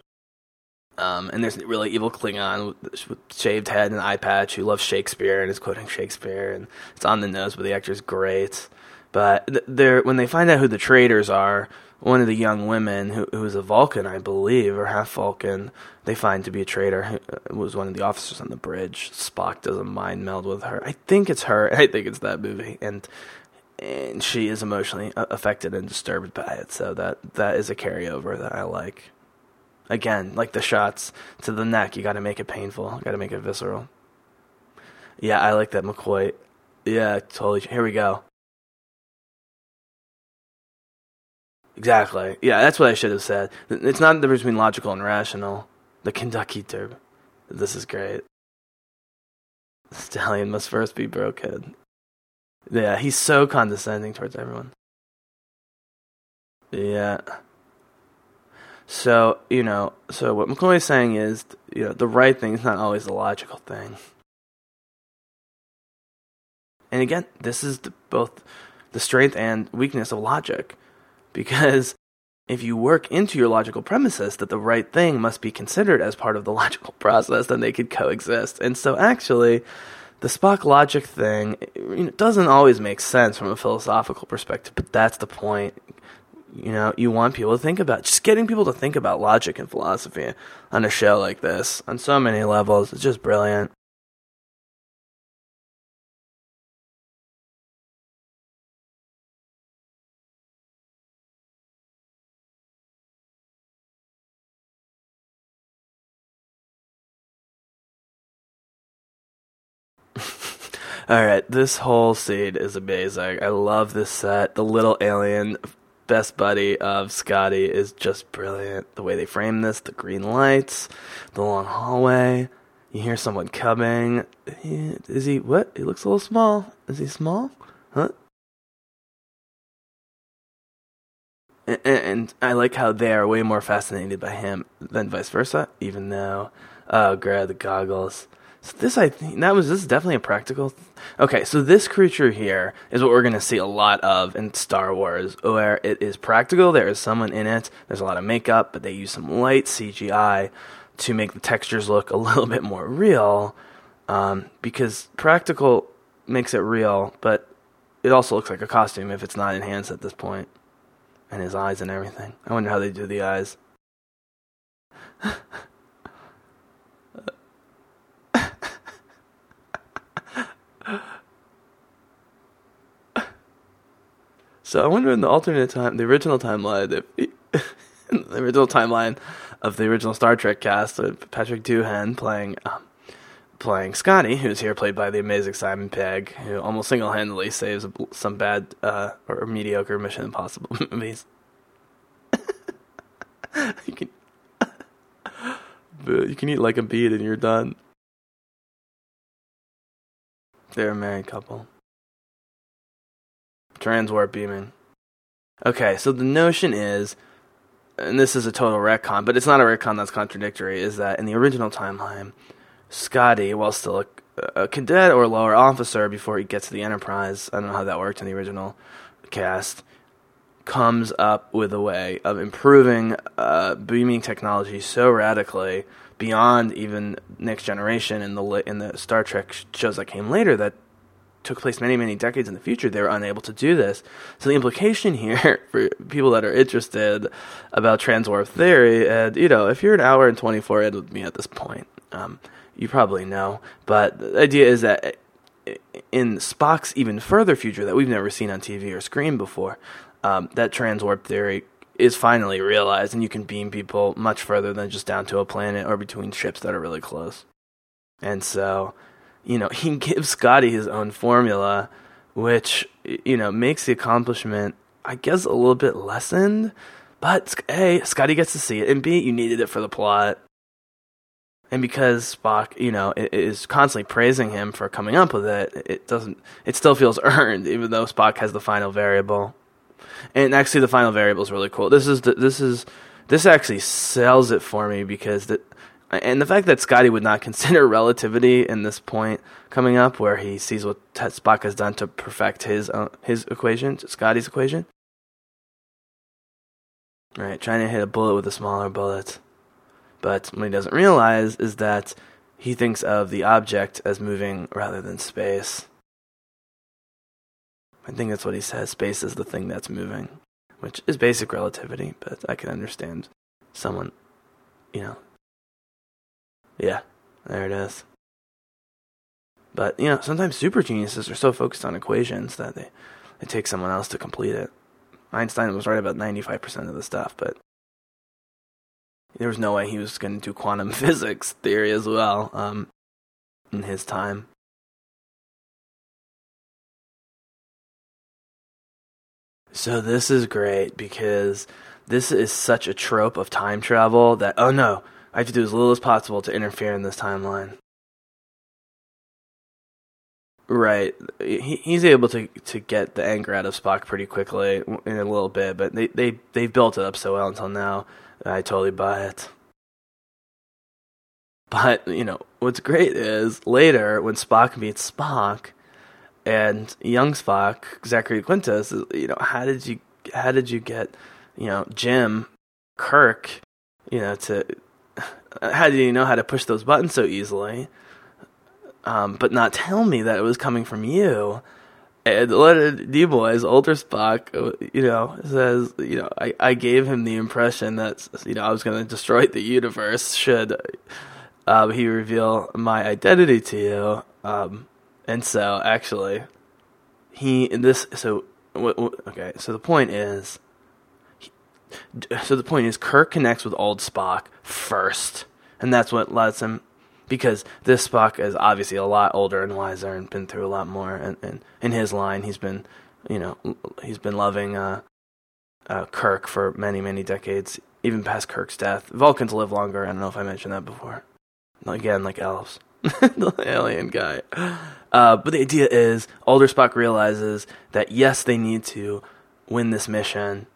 And there's a really evil Klingon with shaved head and eye patch who loves Shakespeare and is quoting Shakespeare, and it's on the nose, but the actor's great. But when they find out who the traitors are, one of the young women, who is a Vulcan, I believe, or half Vulcan, they find to be a traitor, who was one of the officers on the bridge. Spock does a mind meld with her. I think it's her, and I think it's that movie. And she is emotionally affected and disturbed by it, so that is a carryover that I like. Again, like the shots to the neck, you got to make it painful, got to make it visceral. Yeah, I like that McCoy. Yeah, totally. Here we go. Exactly. Yeah, that's what I should have said. It's not the difference between logical and rational. The Kentucky derby. This is great. The stallion must first be broken. Yeah, he's so condescending towards everyone. Yeah. So, so what McCoy is saying is, the right thing is not always the logical thing. And again, this is both the strength and weakness of logic. Because if you work into your logical premises that the right thing must be considered as part of the logical process, then they could coexist. And so actually, the Spock logic thing doesn't always make sense from a philosophical perspective, but that's the point. You want people to think about, just getting people to think about logic and philosophy on a show like this, on so many levels, it's just brilliant. All right, this whole scene is amazing. I love this set. The little alien best buddy of Scotty is just brilliant. The way they frame this, the green lights, the long hallway. You hear someone coming. Is he what? He looks a little small. Is he small? Huh? And I like how they are way more fascinated by him than vice versa, even though, oh, grab the goggles. So this, I think, this is definitely a practical. Okay, so this creature here is what we're going to see a lot of in Star Wars, where it is practical, there is someone in it, there's a lot of makeup, but they use some light CGI to make the textures look a little bit more real, because practical makes it real, but it also looks like a costume if it's not enhanced at this point, and his eyes and everything. I wonder how they do the eyes. So I wonder in the alternate time, the original timeline, of the original Star Trek cast, Patrick Doohan playing Scotty, who's here played by the amazing Simon Pegg, who almost single-handedly saves some bad or mediocre Mission Impossible movies. You can eat like a bead and you're done. They're a married couple. Trans warp beaming. Okay, so the notion is, and this is a total retcon, but it's not a retcon that's contradictory, is that in the original timeline, Scotty, while still a cadet or lower officer before he gets to the Enterprise, I don't know how that worked in the original cast, comes up with a way of improving beaming technology so radically beyond even Next Generation and in the Star Trek shows that came later that took place many, many decades in the future, they were unable to do this. So the implication here for people that are interested about transwarp theory, and, if you're an hour and 24 in with me at this point, you probably know. But the idea is that in Spock's even further future that we've never seen on TV or screen before, that transwarp theory is finally realized, and you can beam people much further than just down to a planet or between ships that are really close. And so he gives Scotty his own formula, which, makes the accomplishment, I guess, a little bit lessened. But, A, Scotty gets to see it, and B, you needed it for the plot. And because Spock, is constantly praising him for coming up with it, it still feels earned, even though Spock has the final variable. And actually, the final variable is really cool. This actually sells it for me because the fact that Scotty would not consider relativity in this point coming up, where he sees what Spock has done to perfect his equation, Scotty's equation. All right, trying to hit a bullet with a smaller bullet, but what he doesn't realize is that he thinks of the object as moving rather than space. I think that's what he says. Space is the thing that's moving, which is basic relativity, but I can understand someone, Yeah, there it is. But, sometimes super geniuses are so focused on equations that they take someone else to complete it. Einstein was right about 95% of the stuff, but there was no way he was going to do quantum physics theory as well in his time. So this is great because this is such a trope of time travel that, oh no, I have to do as little as possible to interfere in this timeline. Right. He's able to get the anger out of Spock pretty quickly in a little bit, but they've built it up so well until now. I totally buy it. But, what's great is later when Spock meets Spock and young Spock, Zachary Quinto, says, how did you get, Jim, Kirk, how did you know how to push those buttons so easily? But not tell me that it was coming from you. And Leonard Nimoy's older Spock, says, I gave him the impression that, I was going to destroy the universe should he reveal my identity to you. And so, actually, the point is Kirk connects with old Spock first. And that's what lets him... Because this Spock is obviously a lot older and wiser and been through a lot more. And in his line, he's been loving Kirk for many, many decades, even past Kirk's death. Vulcans live longer. I don't know if I mentioned that before. Again, like elves. The alien guy. But the idea is, older Spock realizes that, yes, they need to win this mission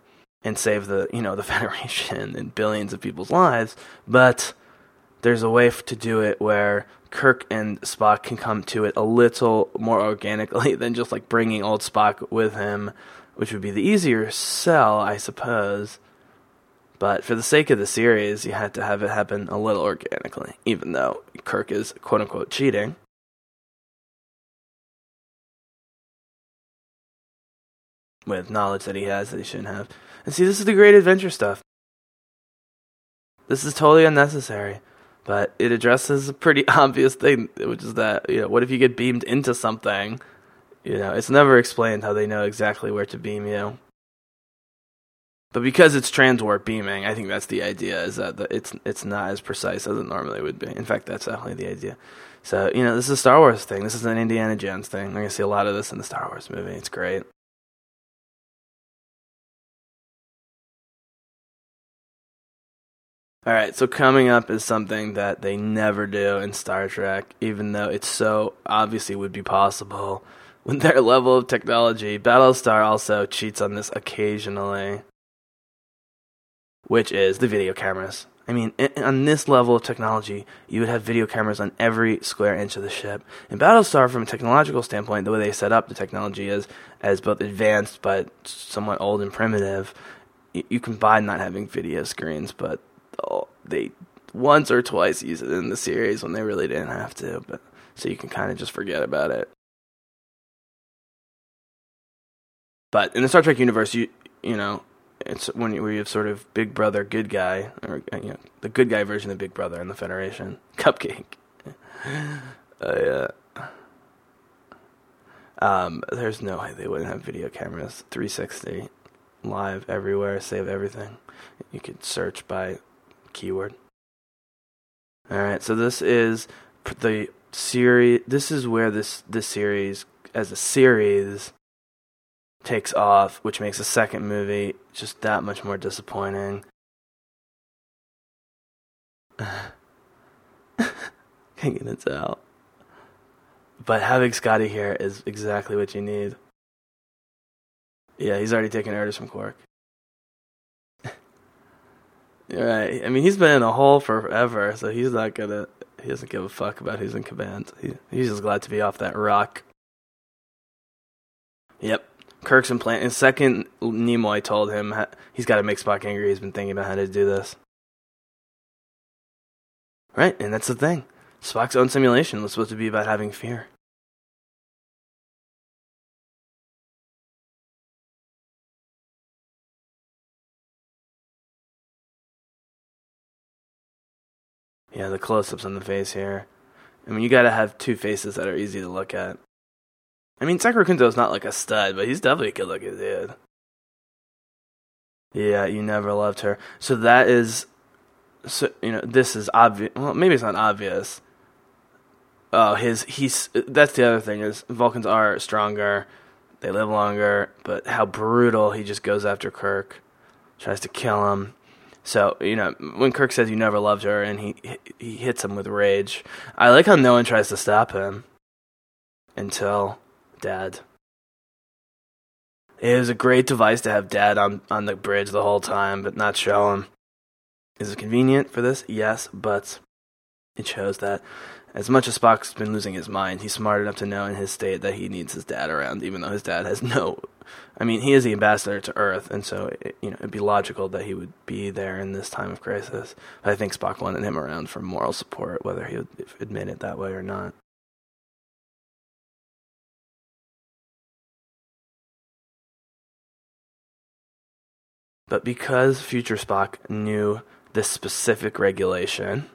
and save the, the Federation and billions of people's lives, but... There's a way to do it where Kirk and Spock can come to it a little more organically than just like bringing old Spock with him, which would be the easier sell, I suppose. But for the sake of the series, you had to have it happen a little organically, even though Kirk is quote unquote cheating. With knowledge that he has that he shouldn't have. And see, this is the great adventure stuff. This is totally unnecessary. But it addresses a pretty obvious thing, which is that, what if you get beamed into something? It's never explained how they know exactly where to beam you. But because it's transwarp beaming, I think that's the idea, is that it's not as precise as it normally would be. In fact, that's definitely the idea. So, this is a Star Wars thing. This is an Indiana Jones thing. We're going to see a lot of this in the Star Wars movie. It's great. All right, so coming up is something that they never do in Star Trek, even though it so obviously would be possible. With their level of technology, Battlestar also cheats on this occasionally, which is the video cameras. I mean, on this level of technology, you would have video cameras on every square inch of the ship. And Battlestar, from a technological standpoint, the way they set up the technology is as both advanced but somewhat old and primitive. You combine not having video screens, but... Oh, they once or twice use it in the series when they really didn't have to, but so you can kind of just forget about it. But in the Star Trek universe, it's when we have sort of Big Brother good guy, or the good guy version of Big Brother in the Federation. Cupcake. Yeah. There's no way they wouldn't have video cameras 360 live everywhere, save everything. You could search by keyword. All right, so this is the series. This is where this series, as a series, takes off, which makes the second movie just that much more disappointing. Can't get it out. But having Scotty here is exactly what you need. Yeah, he's already taking orders from Quark. Right. I mean, he's been in a hole forever, so he's not gonna... He doesn't give a fuck about who's in command. He's just glad to be off that rock. Yep. Kirk's implant... And second, Nimoy told him he's got to make Spock angry. He's been thinking about how to do this. Right, and that's the thing. Spock's own simulation was supposed to be about having fear. Yeah, the close-ups on the face here. I mean, you gotta have two faces that are easy to look at. I mean, Zachary Quinto's not like a stud, but he's definitely a good-looking dude. Yeah, you never loved her. So that is... So, you know, this is obvious. Well, maybe it's not obvious. Oh, that's the other thing is Vulcans are stronger. They live longer. But how brutal he just goes after Kirk. Tries to kill him. So, you know, when Kirk says you never loved her and he hits him with rage, I like how no one tries to stop him until Dad. It was a great device to have Dad on the bridge the whole time, but not show him. Is it convenient for this? Yes, but it shows that as much as Spock's been losing his mind, he's smart enough to know in his state that he needs his dad around, even though his dad has no... I mean, he is the ambassador to Earth, and so it'd be logical that he would be there in this time of crisis. But I think Spock wanted him around for moral support, whether he would admit it that way or not. But because future Spock knew this specific regulation,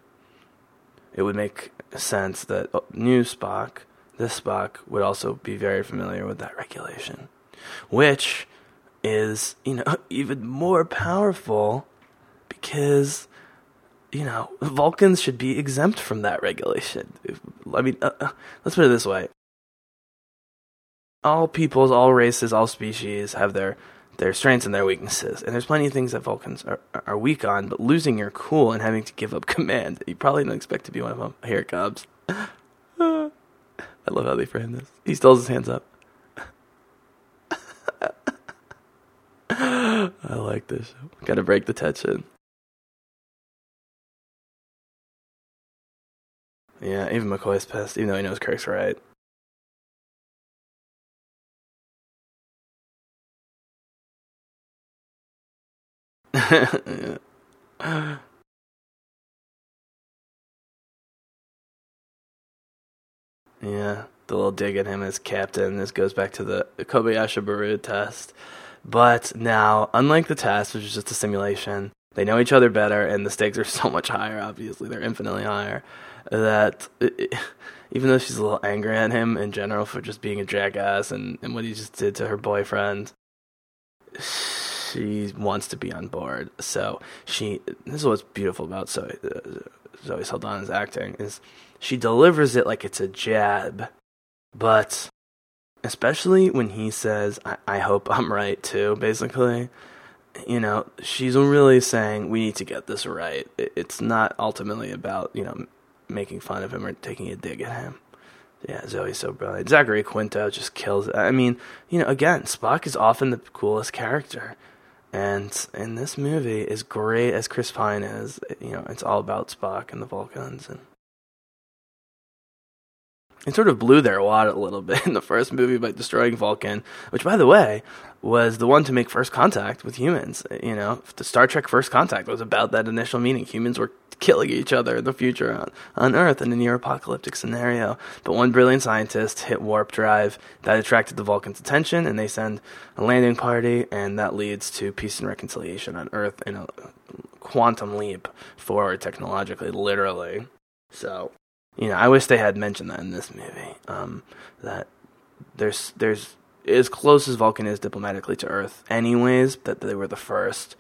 it would make sense that new Spock, this Spock, would also be very familiar with that regulation. Which is, even more powerful because, Vulcans should be exempt from that regulation. I mean, let's put it this way. All peoples, all races, all species have their strengths and their weaknesses. And there's plenty of things that Vulcans are weak on, but losing your cool and having to give up command, you probably don't expect to be one of them. Here it comes. I love how they frame this. He still has his hands up. I like this. Gotta break the tension. Yeah, even McCoy's pissed, even though he knows Kirk's right. Yeah. Yeah, the little dig at him as captain. This goes back to the Kobayashi Maru test. But now, unlike the test, which is just a simulation, they know each other better, and the stakes are so much higher, obviously. They're infinitely higher. That even though she's a little angry at him in general for just being a jackass and what he just did to her boyfriend, she wants to be on board. So this is what's beautiful about Zoe Saldana's acting, is she delivers it like it's a jab, but... Especially when he says, I hope I'm right too, basically. She's really saying, we need to get this right. It's not ultimately about, making fun of him or taking a dig at him. Yeah, Zoe's so brilliant. Zachary Quinto just kills it. I mean, again, Spock is often the coolest character. And in this movie, as great as Chris Pine is, it's all about Spock and the Vulcans and... It sort of blew their wad a little bit in the first movie by destroying Vulcan, which, by the way, was the one to make first contact with humans. The Star Trek First Contact was about that initial meeting. Humans were killing each other in the future on Earth in a near-apocalyptic scenario. But one brilliant scientist hit warp drive that attracted the Vulcans' attention, and they send a landing party, and that leads to peace and reconciliation on Earth in a quantum leap forward technologically, literally. So... I wish they had mentioned that in this movie. That there's as close as Vulcan is diplomatically to Earth, anyways. That they were the first,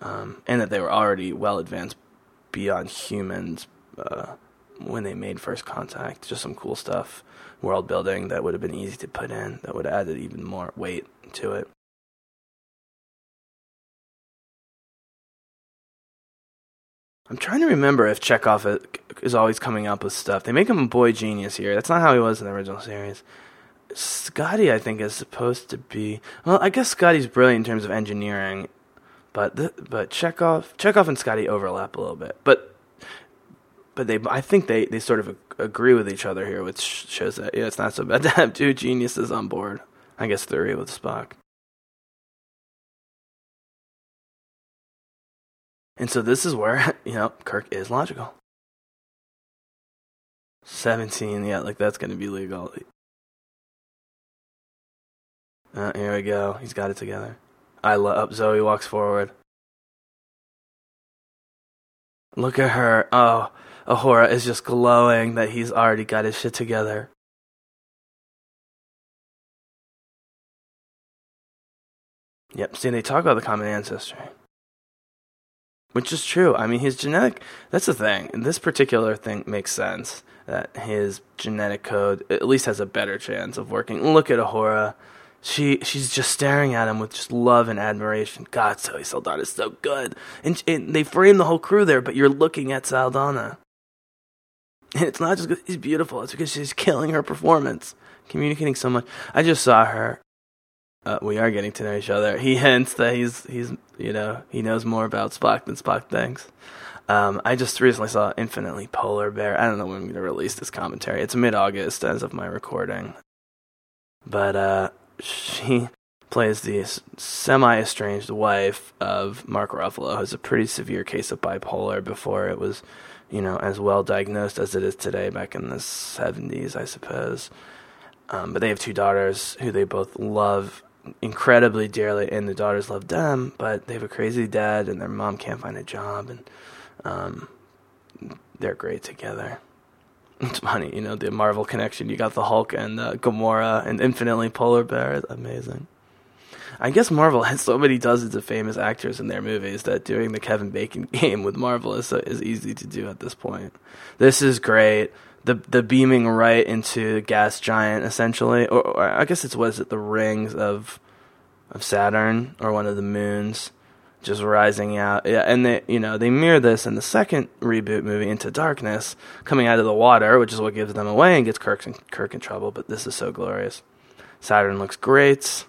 and that they were already well advanced beyond humans when they made first contact. Just some cool stuff, world building that would have been easy to put in. That would have added even more weight to it. I'm trying to remember if Chekhov is always coming up with stuff. They make him a boy genius here. That's not how he was in the original series. Scotty, I think, is supposed to be... Well, I guess Scotty's brilliant in terms of engineering, but Chekhov and Scotty overlap a little bit. But I think they sort of agree with each other here, which shows that, yeah, it's not so bad to have two geniuses on board. I guess three with Spock. And so this is where, you know, Kirk is logical. 17, yeah, like that's going to be legal. Here we go. He's got it together. Zoe walks forward. Look at her. Oh, Uhura is just glowing that he's already got his shit together. Yep, see, and they talk about the common ancestry. Which is true. I mean, his genetic... That's the thing. This particular thing makes sense. That his genetic code at least has a better chance of working. Look at Uhura. She's just staring at him with just love and admiration. God, Zoe Saldana is so good. And they frame the whole crew there, but you're looking at Saldana. And it's not just because she's beautiful. It's because she's killing her performance. Communicating so much. I just saw her. We are getting to know each other. He hints that he's you know, he knows more about Spock than Spock thinks. I just recently saw Infinitely Polar Bear. I don't know when I'm going to release this commentary. It's mid-August as of my recording. But she plays the semi-estranged wife of Mark Ruffalo, who's a pretty severe case of bipolar before it was, you know, as well diagnosed as it is today back in the 70s, I suppose. But they have two daughters who they both love incredibly dearly, and the daughters love them, but they have a crazy dad, and their mom can't find a job, and they're great together. It's funny, you know, the Marvel connection. You got the Hulk and Gamora and Infinitely Polar Bear. It's amazing. I guess Marvel has so many dozens of famous actors in their movies that doing the Kevin Bacon game with Marvel is easy to do at this point. This is great. The beaming right into gas giant, essentially, or I guess it's the rings of Saturn or one of the moons, just rising out. Yeah, and they mirror this in the second reboot movie, Into Darkness, coming out of the water, which is what gives them away and gets Kirk in trouble. But this is so glorious. Saturn looks great.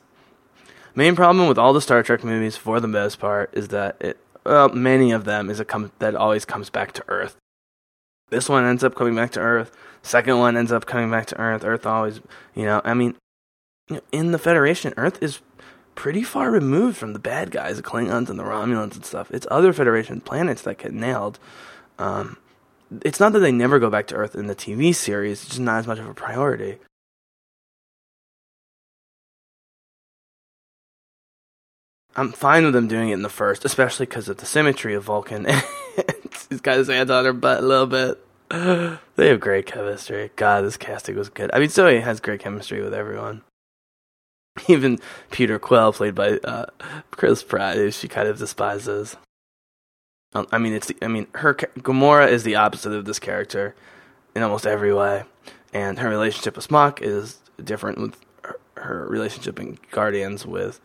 Main problem with all the Star Trek movies, for the most part, is that many of them that always comes back to Earth. This one ends up coming back to Earth. Second one ends up coming back to Earth. Earth always, you know, I mean, in the Federation, Earth is pretty far removed from the bad guys, the Klingons and the Romulans and stuff. It's other Federation planets that get nailed. It's not that they never go back to Earth in the TV series. It's just not as much of a priority. I'm fine with them doing it in the first, especially because of the symmetry of Vulcan. He's got his hands on her butt a little bit. They have great chemistry. God, this casting was good. I mean, Zoe has great chemistry with everyone. Even Peter Quill, played by Chris Pine, who she kind of despises. I mean, Gamora is the opposite of this character in almost every way, and her relationship with Spock is different with her relationship in Guardians with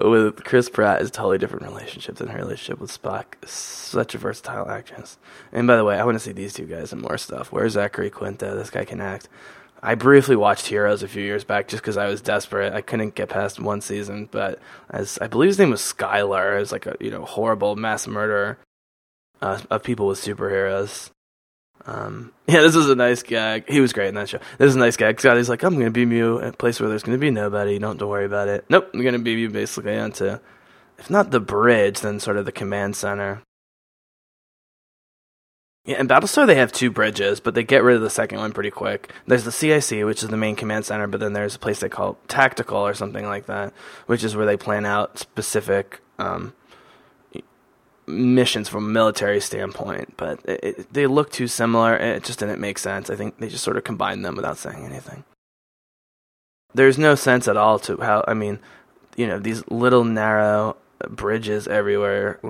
with Chris Pratt is a totally different relationship than her relationship with Spock. Such a versatile actress. And by the way, I want to see these two guys in more stuff. Where's Zachary Quinto? This guy can act. I briefly watched Heroes a few years back just because I was desperate. I couldn't get past one season, but I believe his name was Skylar. It was like a horrible mass murderer of people with superheroes. Yeah, this was a nice gag. He was great in that show. This is a nice gag. Scotty's like, I'm going to beam you at a place where there's going to be nobody. Don't worry about it. Nope, I'm going to beam you basically onto, if not the bridge, then sort of the command center. Yeah, in Battlestar they have two bridges, but they get rid of the second one pretty quick. There's the CIC, which is the main command center, but then there's a place they call Tactical or something like that, which is where they plan out specific... missions from a military standpoint, but they look too similar. It just didn't make sense. I think they just sort of combined them without saying anything. There's no sense at all to how, I mean, these little narrow bridges everywhere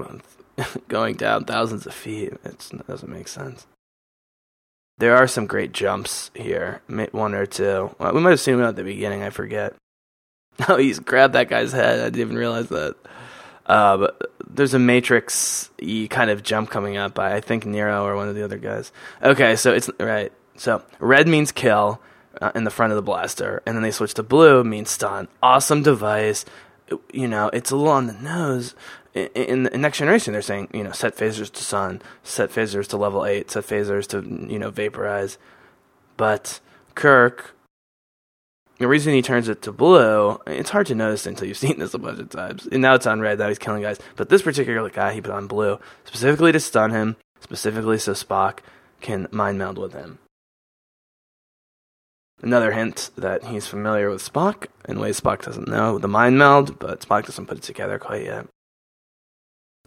going down thousands of feet. It doesn't make sense. There are some great jumps here, one or two. Well, we might have seen them at the beginning, I forget. Oh, he's grabbed that guy's head. I didn't even realize that. There's a Matrix-y kind of jump coming up by, I think, Nero or one of the other guys. Okay, so it's right. So red means kill in the front of the blaster, and then they switch to blue means stun. Awesome device. You know, it's a little on the nose. In Next Generation, they're saying, you know, set phasers to stun, set phasers to level 8, set phasers to, you know, vaporize. But Kirk, the reason he turns it to blue, it's hard to notice until you've seen this a bunch of times. And now it's on red, now he's killing guys. But this particular guy, he put on blue, specifically to stun him, specifically so Spock can mind meld with him. Another hint that he's familiar with Spock, in ways Spock doesn't know, the mind meld, but Spock doesn't put it together quite yet.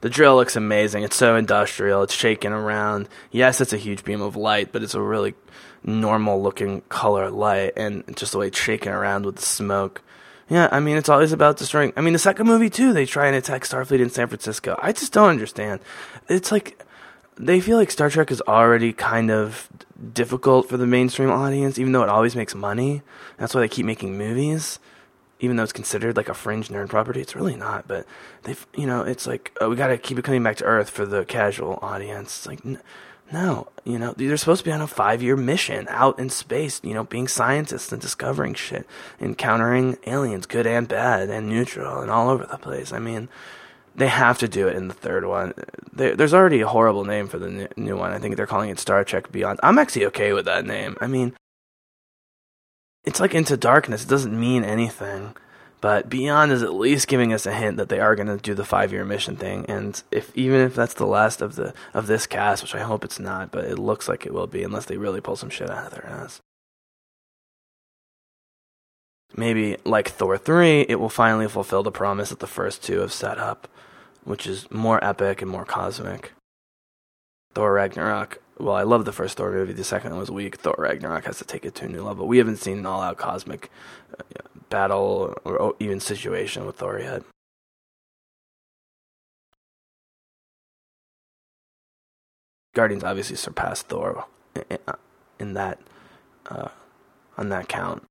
The drill looks amazing. It's so industrial. It's shaking around. Yes, it's a huge beam of light, but it's a really normal-looking color light, and just the way it's shaking around with the smoke. Yeah, I mean, it's always about destroying. I mean, the second movie, too, they try and attack Starfleet in San Francisco. I just don't understand. It's like they feel like Star Trek is already kind of difficult for the mainstream audience, even though it always makes money. That's why they keep making movies. Even though it's considered like a fringe nerd property, it's really not. But they've, you know, it's like, oh, we got to keep it coming back to Earth for the casual audience. It's like, no, you know, they're supposed to be on a 5-year mission out in space, you know, being scientists and discovering shit, encountering aliens, good and bad and neutral and all over the place. I mean, they have to do it in the third one. There's already a horrible name for the new one. I think they're calling it Star Trek Beyond. I'm actually okay with that name. I mean, it's like Into Darkness. It doesn't mean anything, but Beyond is at least giving us a hint that they are going to do the 5-year mission thing. And if that's the last of this cast, which I hope it's not, but it looks like it will be, unless they really pull some shit out of their ass. Maybe like Thor 3, it will finally fulfill the promise that the first two have set up, which is more epic and more cosmic. Thor Ragnarok. Well, I love the first Thor movie. The second one was weak. Thor Ragnarok has to take it to a new level. We haven't seen an all-out cosmic battle or even situation with Thor yet. Guardians obviously surpassed Thor in that on that count.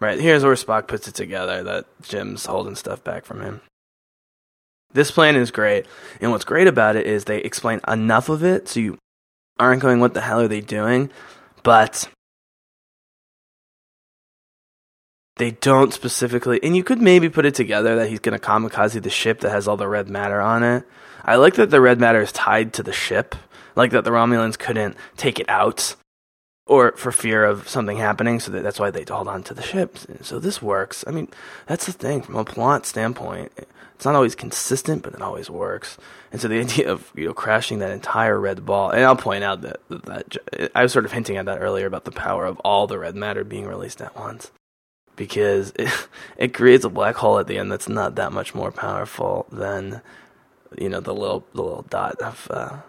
Right, here's where Spock puts it together that Jim's holding stuff back from him. This plan is great, and what's great about it is they explain enough of it so you aren't going, what the hell are they doing? But they don't specifically, and you could maybe put it together that he's going to kamikaze the ship that has all the red matter on it. I like that the red matter is tied to the ship, like that the Romulans couldn't take it out, or for fear of something happening, so that's why they hold on to the ship. So this works. I mean, that's the thing, from a plot standpoint. It's not always consistent, but it always works. And so the idea of, you know, crashing that entire red ball, and I'll point out that I was sort of hinting at that earlier about the power of all the red matter being released at once, because it creates a black hole at the end that's not that much more powerful than, you know, the little dot of.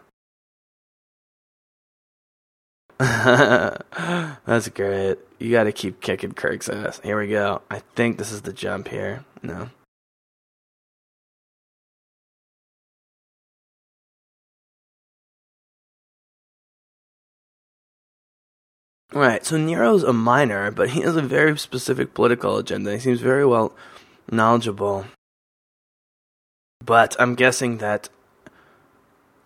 That's great. You got to keep kicking Kirk's ass. Here we go. I think this is the jump here. No. Right, so Nero's a minor, but he has a very specific political agenda. He seems very well knowledgeable. But I'm guessing that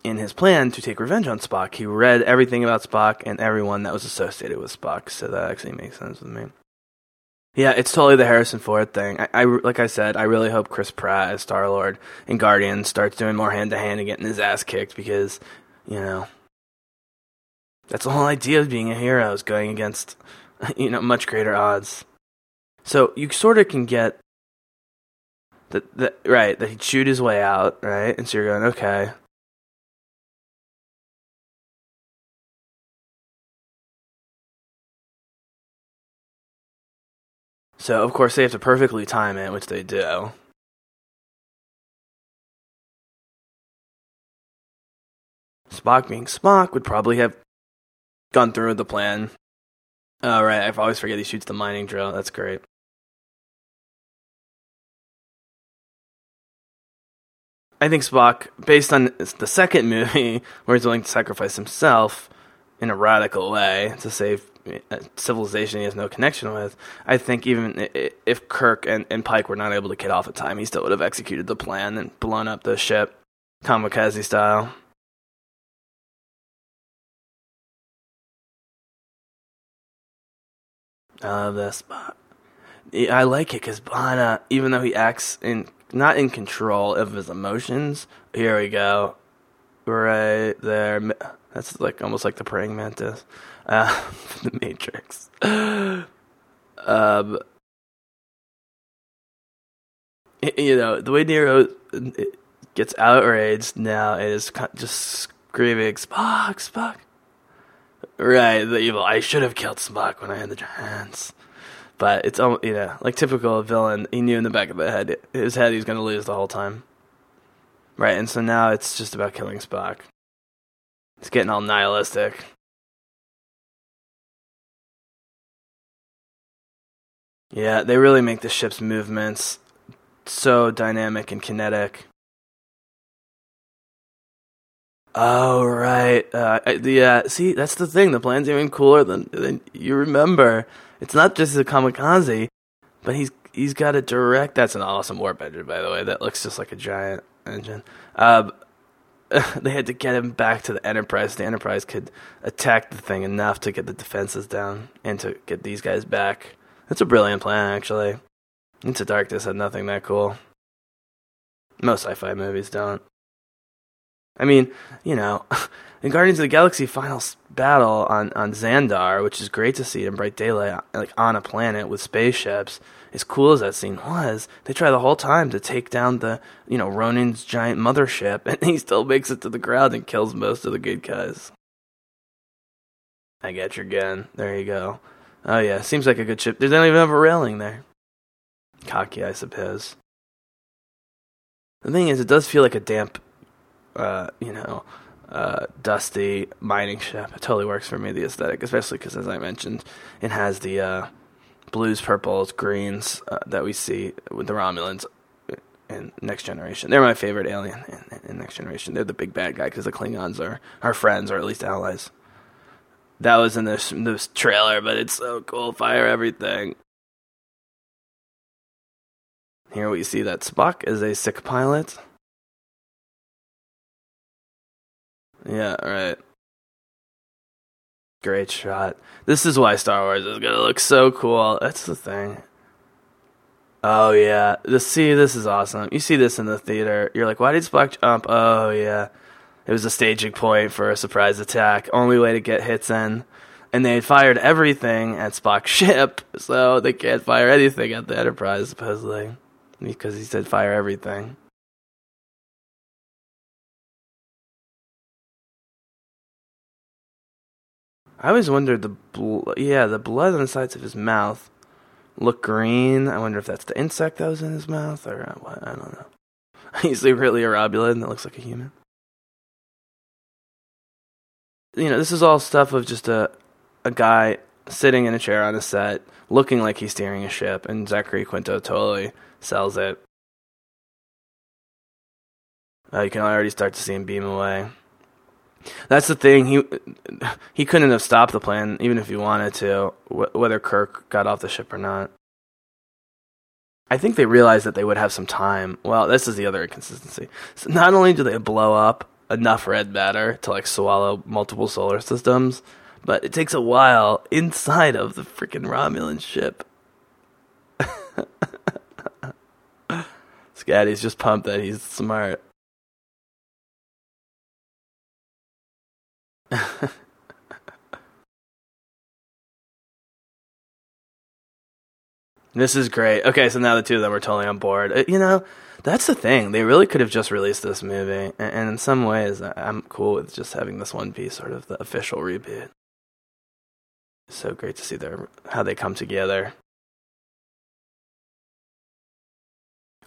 in his plan to take revenge on Spock, he read everything about Spock and everyone that was associated with Spock, so that actually makes sense with me. Yeah, it's totally the Harrison Ford thing. Like I said, I really hope Chris Pratt as Star-Lord in Guardians starts doing more hand-to-hand and getting his ass kicked, because, you know, that's the whole idea of being a hero, is going against, you know, much greater odds. So you sort of can get that he'd shoot his way out, right? And so you're going, okay. So, of course, they have to perfectly time it, which they do. Spock being Spock would probably have gone through with the plan. Oh, right. I always forget he shoots the mining drill. That's great. I think Spock, based on the second movie, where he's willing to sacrifice himself in a radical way to save civilization he has no connection with, I think even if Kirk and Pike were not able to get off in time, he still would have executed the plan and blown up the ship, kamikaze style. I love that spot. I like it because Bana, even though he acts not in control of his emotions, here we go, right there. That's like almost like the praying mantis, The Matrix. You know, the way Nero gets outraged now is just screaming, "Spock, Spock!" Right, the evil. I should have killed Spock when I had the chance. But it's, you know, like typical villain, he knew in the back of his head he was going to lose the whole time. Right, and so now it's just about killing Spock. It's getting all nihilistic. Yeah, they really make the ship's movements so dynamic and kinetic. Oh, right. See, that's the thing. The plan's even cooler than you remember. It's not just a kamikaze, but he's got a direct... That's an awesome warp engine, by the way. That looks just like a giant engine. They had to get him back to the Enterprise. The Enterprise could attack the thing enough to get the defenses down and to get these guys back. That's a brilliant plan, actually. Into Darkness had nothing that cool. Most sci-fi movies don't. I mean, you know, in Guardians of the Galaxy final battle on Xandar, which is great to see in bright daylight, like on a planet with spaceships, as cool as that scene was, they try the whole time to take down the, you know, Ronan's giant mothership, and he still makes it to the ground and kills most of the good guys. I got your gun. There you go. Oh yeah, seems like a good ship. They don't even have a railing there. Cocky, I suppose. The thing is, it does feel like a damp... dusty mining ship. It totally works for me, the aesthetic, especially because, as I mentioned, it has the blues, purples, greens that we see with the Romulans in Next Generation. They're my favorite alien in Next Generation. They're the big bad guy because the Klingons are our friends, or at least allies. That was in this trailer, but it's so cool. Fire everything. Here we see that Spock is a sick pilot. Yeah, right. Great shot. This is why Star Wars is going to look so cool. That's the thing. Oh, yeah. This is awesome. You see this in the theater. You're like, why did Spock jump? Oh, yeah. It was a staging point for a surprise attack. Only way to get hits in. And they had fired everything at Spock's ship, so they can't fire anything at the Enterprise, supposedly. Because he said fire everything. I always wondered the blood on the sides of his mouth looked green. I wonder if that's the insect that was in his mouth or what. I don't know. He's really a Romulan that looks like a human. You know, this is all stuff of just a guy sitting in a chair on a set, looking like he's steering a ship, and Zachary Quinto totally sells it. You can already start to see him beam away. That's the thing. He couldn't have stopped the plan, even if he wanted to, whether Kirk got off the ship or not. I think they realized that they would have some time. Well, this is the other inconsistency. So not only do they blow up enough red matter to swallow multiple solar systems, but it takes a while inside of the freaking Romulan ship. Scotty's just pumped that he's smart. This is great. Okay, so now the two of them are totally on board. You know, that's the thing. They really could have just released this movie, and in some ways, I'm cool with just having this one be sort of the official reboot. So great to see how they come together.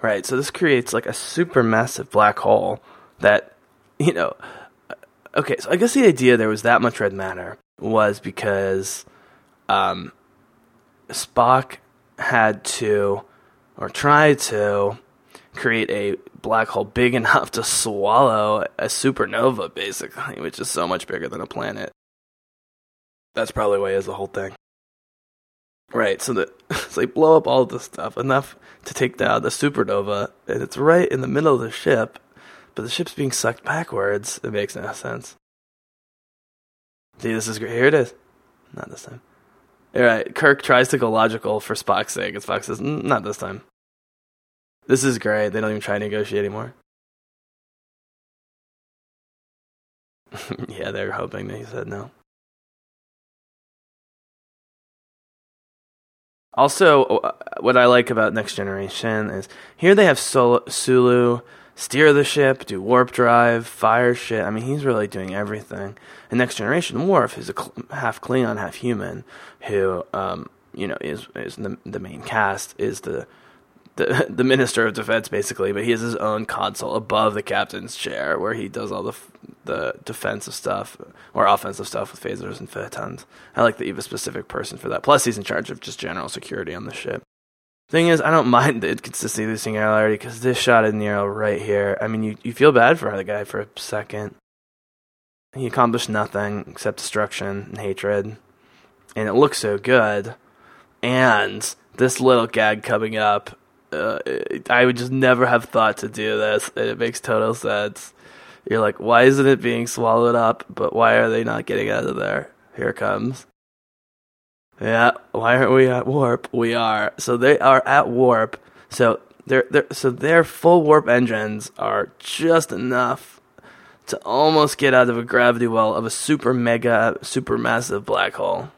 Right, so this creates a super massive black hole that, you know... Okay, so I guess the idea there was that much red matter was because Spock had to, or tried to, create a black hole big enough to swallow a supernova, basically, which is so much bigger than a planet. That's probably why he has the whole thing. Right, so they blow up all this stuff, enough to take down the supernova, and it's right in the middle of the ship, but the ship's being sucked backwards. It makes no sense. See, this is great. Here it is. Not this time. All right, Kirk tries to go logical for Spock's sake, and Spock says, not this time. This is great. They don't even try to negotiate anymore. Yeah, they were hoping that he said no. Also, what I like about Next Generation is here they have Sulu steer the ship, do warp drive, fire shit. I mean, he's really doing everything. In Next Generation, Worf, who's a half Klingon, half human, who is the main cast, is the Minister of Defense basically, but he has his own console above the captain's chair where he does all the defensive stuff or offensive stuff with phasers and photons. I like that you have a specific person for that. Plus, he's in charge of just general security on the ship. Thing is, I don't mind the inconsistency of this singularity because this shot of Nero right here, I mean, you feel bad for the guy for a second. He accomplished nothing except destruction and hatred, and it looks so good. And this little gag coming up, I would just never have thought to do this, and it makes total sense. You're like, why isn't it being swallowed up, but why are they not getting out of there? Here it comes. Yeah, why aren't we at warp? We are. So they are at warp. So their full warp engines are just enough to almost get out of a gravity well of a super mega super massive black hole.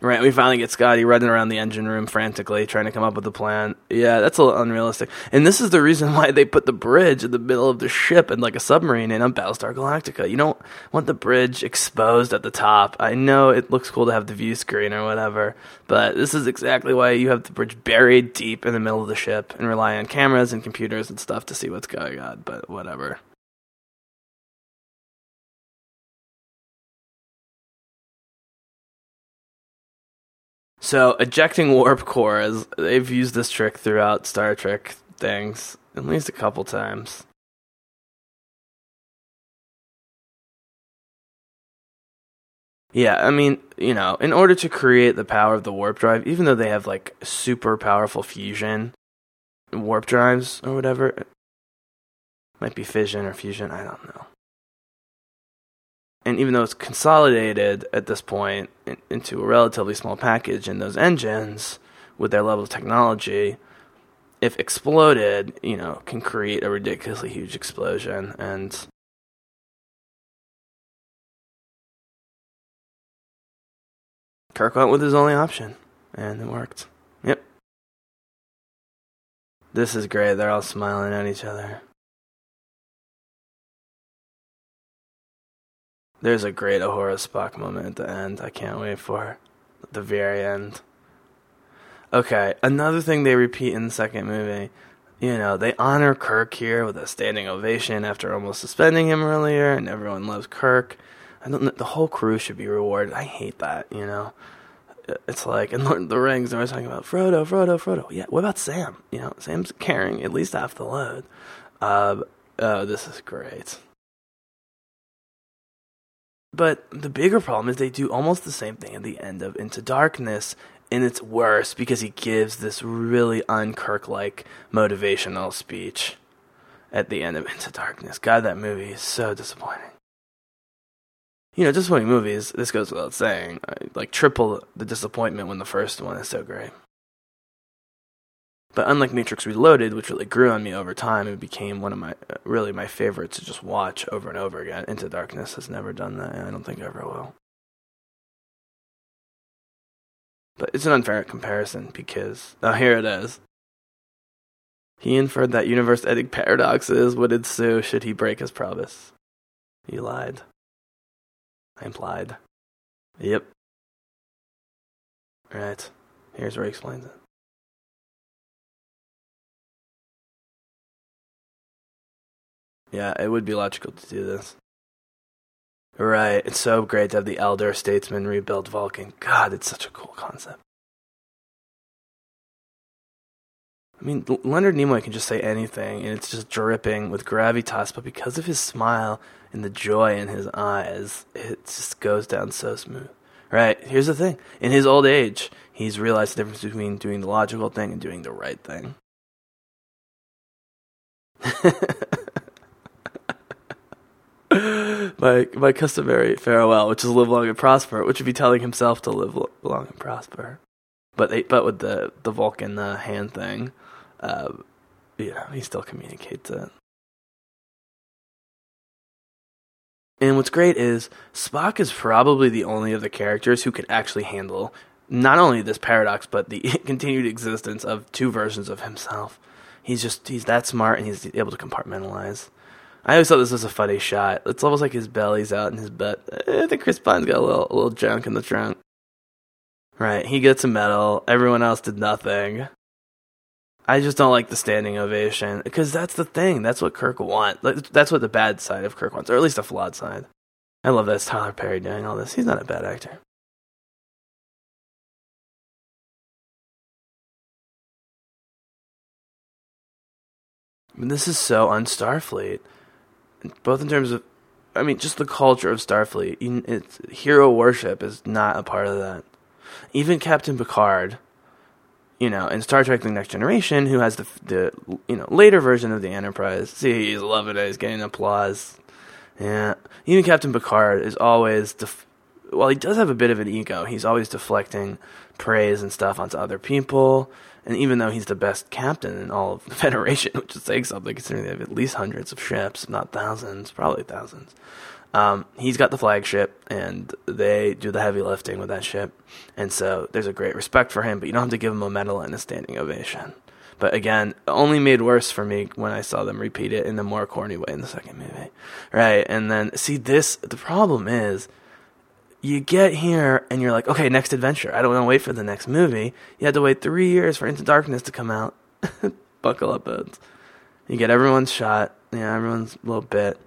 Right, we finally get Scotty running around the engine room frantically, trying to come up with a plan. Yeah, that's a little unrealistic. And this is the reason why they put the bridge in the middle of the ship and like a submarine in on Battlestar Galactica. You don't want the bridge exposed at the top. I know it looks cool to have the view screen or whatever, but this is exactly why you have the bridge buried deep in the middle of the ship and rely on cameras and computers and stuff to see what's going on, but whatever. So, ejecting warp cores, they've used this trick throughout Star Trek things, at least a couple times. Yeah, I mean, in order to create the power of the warp drive, even though they have, like, super powerful fusion warp drives or whatever, it might be fission or fusion, I don't know. And even though it's consolidated at this point into a relatively small package in those engines, with their level of technology, if exploded, can create a ridiculously huge explosion. And Kirk went with his only option, and it worked. Yep. This is great. They're all smiling at each other. There's a great Uhura Spock moment at the end. I can't wait for the very end. Okay, another thing they repeat in the second movie, they honor Kirk here with a standing ovation after almost suspending him earlier, and everyone loves Kirk. The whole crew should be rewarded. I hate that, It's like in Lord of the Rings, they're always talking about Frodo. Yeah, what about Sam? Sam's carrying at least half the load. This is great. But the bigger problem is they do almost the same thing at the end of Into Darkness, and it's worse because he gives this really un-Kirk-like motivational speech at the end of Into Darkness. God, that movie is so disappointing. Disappointing movies, this goes without saying, like triple the disappointment when the first one is so great. But unlike Matrix Reloaded, which really grew on me over time and became one of my favorites to just watch over and over again, Into Darkness has never done that, and I don't think ever will. But it's an unfair comparison because, oh, here it is. He inferred that universe-ending paradoxes would ensue should he break his promise. He lied. I implied. Yep. Right. Here's where he explains it. Yeah, it would be logical to do this. Right, it's so great to have the elder statesman rebuild Vulcan. God, it's such a cool concept. I mean, Leonard Nimoy can just say anything, and it's just dripping with gravitas, but because of his smile, and the joy in his eyes, it just goes down so smooth. Right, here's the thing. In his old age, he's realized the difference between doing the logical thing and doing the right thing. My customary farewell, which is live long and prosper, which would be telling himself to live long and prosper. But with the Vulcan hand thing, he still communicates it. And what's great is Spock is probably the only of the characters who can actually handle not only this paradox, but the continued existence of two versions of himself. He's that smart, and he's able to compartmentalize. I always thought this was a funny shot. It's almost like his belly's out in his butt. I think Chris Pine's got a little junk in the trunk. Right, he gets a medal. Everyone else did nothing. I just don't like the standing ovation, because that's the thing. That's what Kirk wants. That's what the bad side of Kirk wants, or at least the flawed side. I love that it's Tyler Perry doing all this. He's not a bad actor. I mean, this is so un-Starfleet, both in terms of, I mean, just the culture of Starfleet. It's hero worship is not a part of that. Even Captain Picard, in Star Trek: The Next Generation, who has the later version of the Enterprise. See, he's loving it. He's getting applause. Yeah, even Captain Picard is always while he does have a bit of an ego, he's always deflecting praise and stuff onto other people. And even though he's the best captain in all of the Federation, which is saying something considering they have at least hundreds of ships, not thousands, probably thousands, he's got the flagship, and they do the heavy lifting with that ship. And so there's a great respect for him, but you don't have to give him a medal and a standing ovation. But again, only made worse for me when I saw them repeat it in a more corny way in the second movie. Right, and then, the problem is, you get here, and you're like, okay, next adventure. I don't want to wait for the next movie. You had to wait 3 years for Into Darkness to come out. Buckle up, Bones. You get everyone's shot. Yeah, everyone's little bit.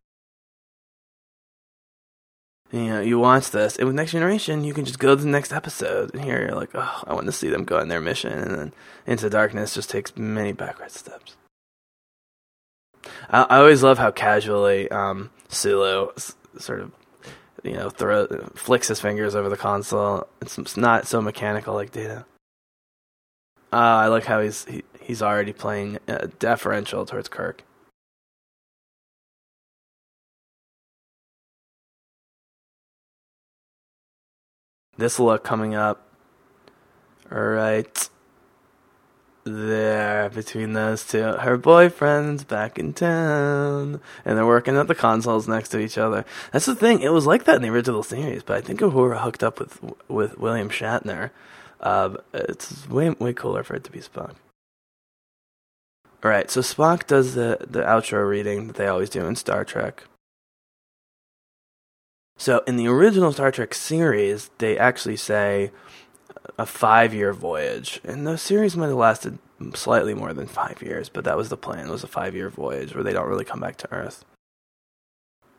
You watch this, and with Next Generation, you can just go to the next episode. And here you're like, oh, I want to see them go on their mission. And then Into Darkness just takes many backward steps. I always love how casually Sulu sort of flicks his fingers over the console. It's not so mechanical like Data. I like how he's already playing deferential towards Kirk. This look coming up right there between those two. Her boyfriend's back in town, and they're working at the consoles next to each other. That's the thing. It was like that in the original series, but I think Uhura hooked up with William Shatner. It's way cooler for it to be Spock. All right, so Spock does the outro reading that they always do in Star Trek. So in the original Star Trek series, they actually say a 5-year voyage. And those series might have lasted slightly more than 5 years, but that was the plan. It was a 5-year voyage where they don't really come back to Earth.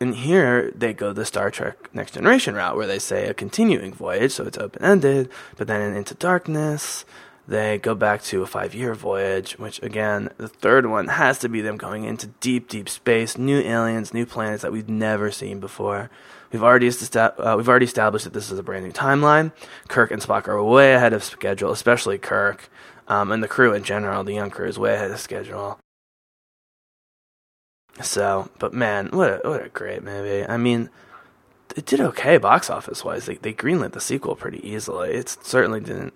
And here, they go the Star Trek Next Generation route, where they say a continuing voyage, so it's open-ended. But then in Into Darkness, they go back to a 5-year voyage, which, again, the third one has to be them going into deep, deep space, new aliens, new planets that we've never seen before. We've already established that this is a brand new timeline. Kirk and Spock are way ahead of schedule, especially Kirk, and the crew in general. The young crew is way ahead of schedule. So, but man, what a great movie! I mean, it did okay box office wise. They greenlit the sequel pretty easily. It certainly didn't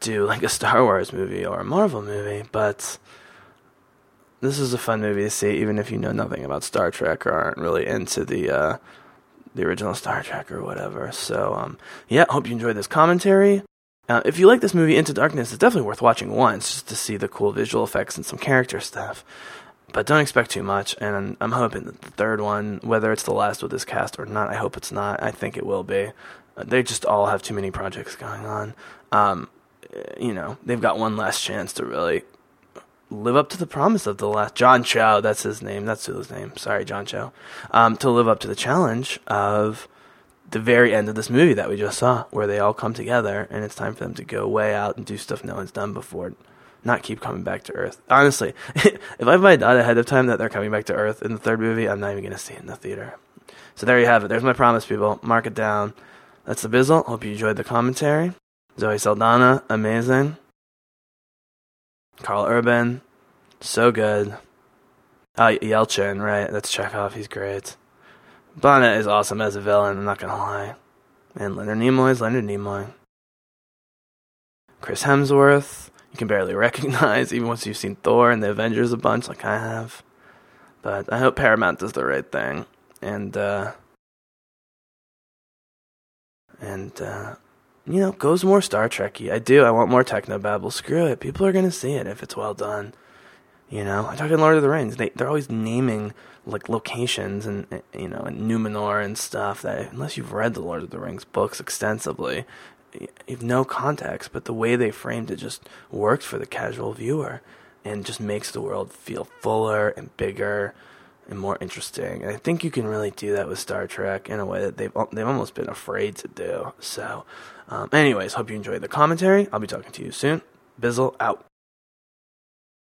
do like a Star Wars movie or a Marvel movie, but this is a fun movie to see, even if you know nothing about Star Trek or aren't really into the original Star Trek or whatever. So, hope you enjoyed this commentary. If you like this movie, Into Darkness, it's definitely worth watching once just to see the cool visual effects and some character stuff. But don't expect too much, and I'm hoping that the third one, whether it's the last with this cast or not, I hope it's not. I think it will be. They just all have too many projects going on. They've got one last chance to really live up to the promise of the last John Cho. That's his name. That's Sulu's name. Sorry, John Cho. To live up to the challenge of the very end of this movie that we just saw, where they all come together and it's time for them to go way out and do stuff no one's done before, not keep coming back to Earth. Honestly, if I find out ahead of time that they're coming back to Earth in the third movie, I'm not even going to see it in the theater. So there you have it. There's my promise, people. Mark it down. That's the Bizzle. Hope you enjoyed the commentary. Zoe Saldana, amazing. Karl Urban, so good. Yelchin, right? That's Chekhov. He's great. Bonnet is awesome as a villain, I'm not going to lie. And Leonard Nimoy is Leonard Nimoy. Chris Hemsworth, you can barely recognize, even once you've seen Thor and the Avengers a bunch, like I have. But I hope Paramount does the right thing. And you know, goes more Star Trek-y. I do. I want more technobabble. Screw it. People are going to see it if it's well done. You know, I talk in Lord of the Rings. They're always naming, like, locations and, you know, and Numenor and stuff that, unless you've read the Lord of the Rings books extensively, you have no context. But the way they framed it just works for the casual viewer and just makes the world feel fuller and bigger and more interesting. And I think you can really do that with Star Trek in a way that they've almost been afraid to do. So, anyways, hope you enjoyed the commentary. I'll be talking to you soon. Bizzle out.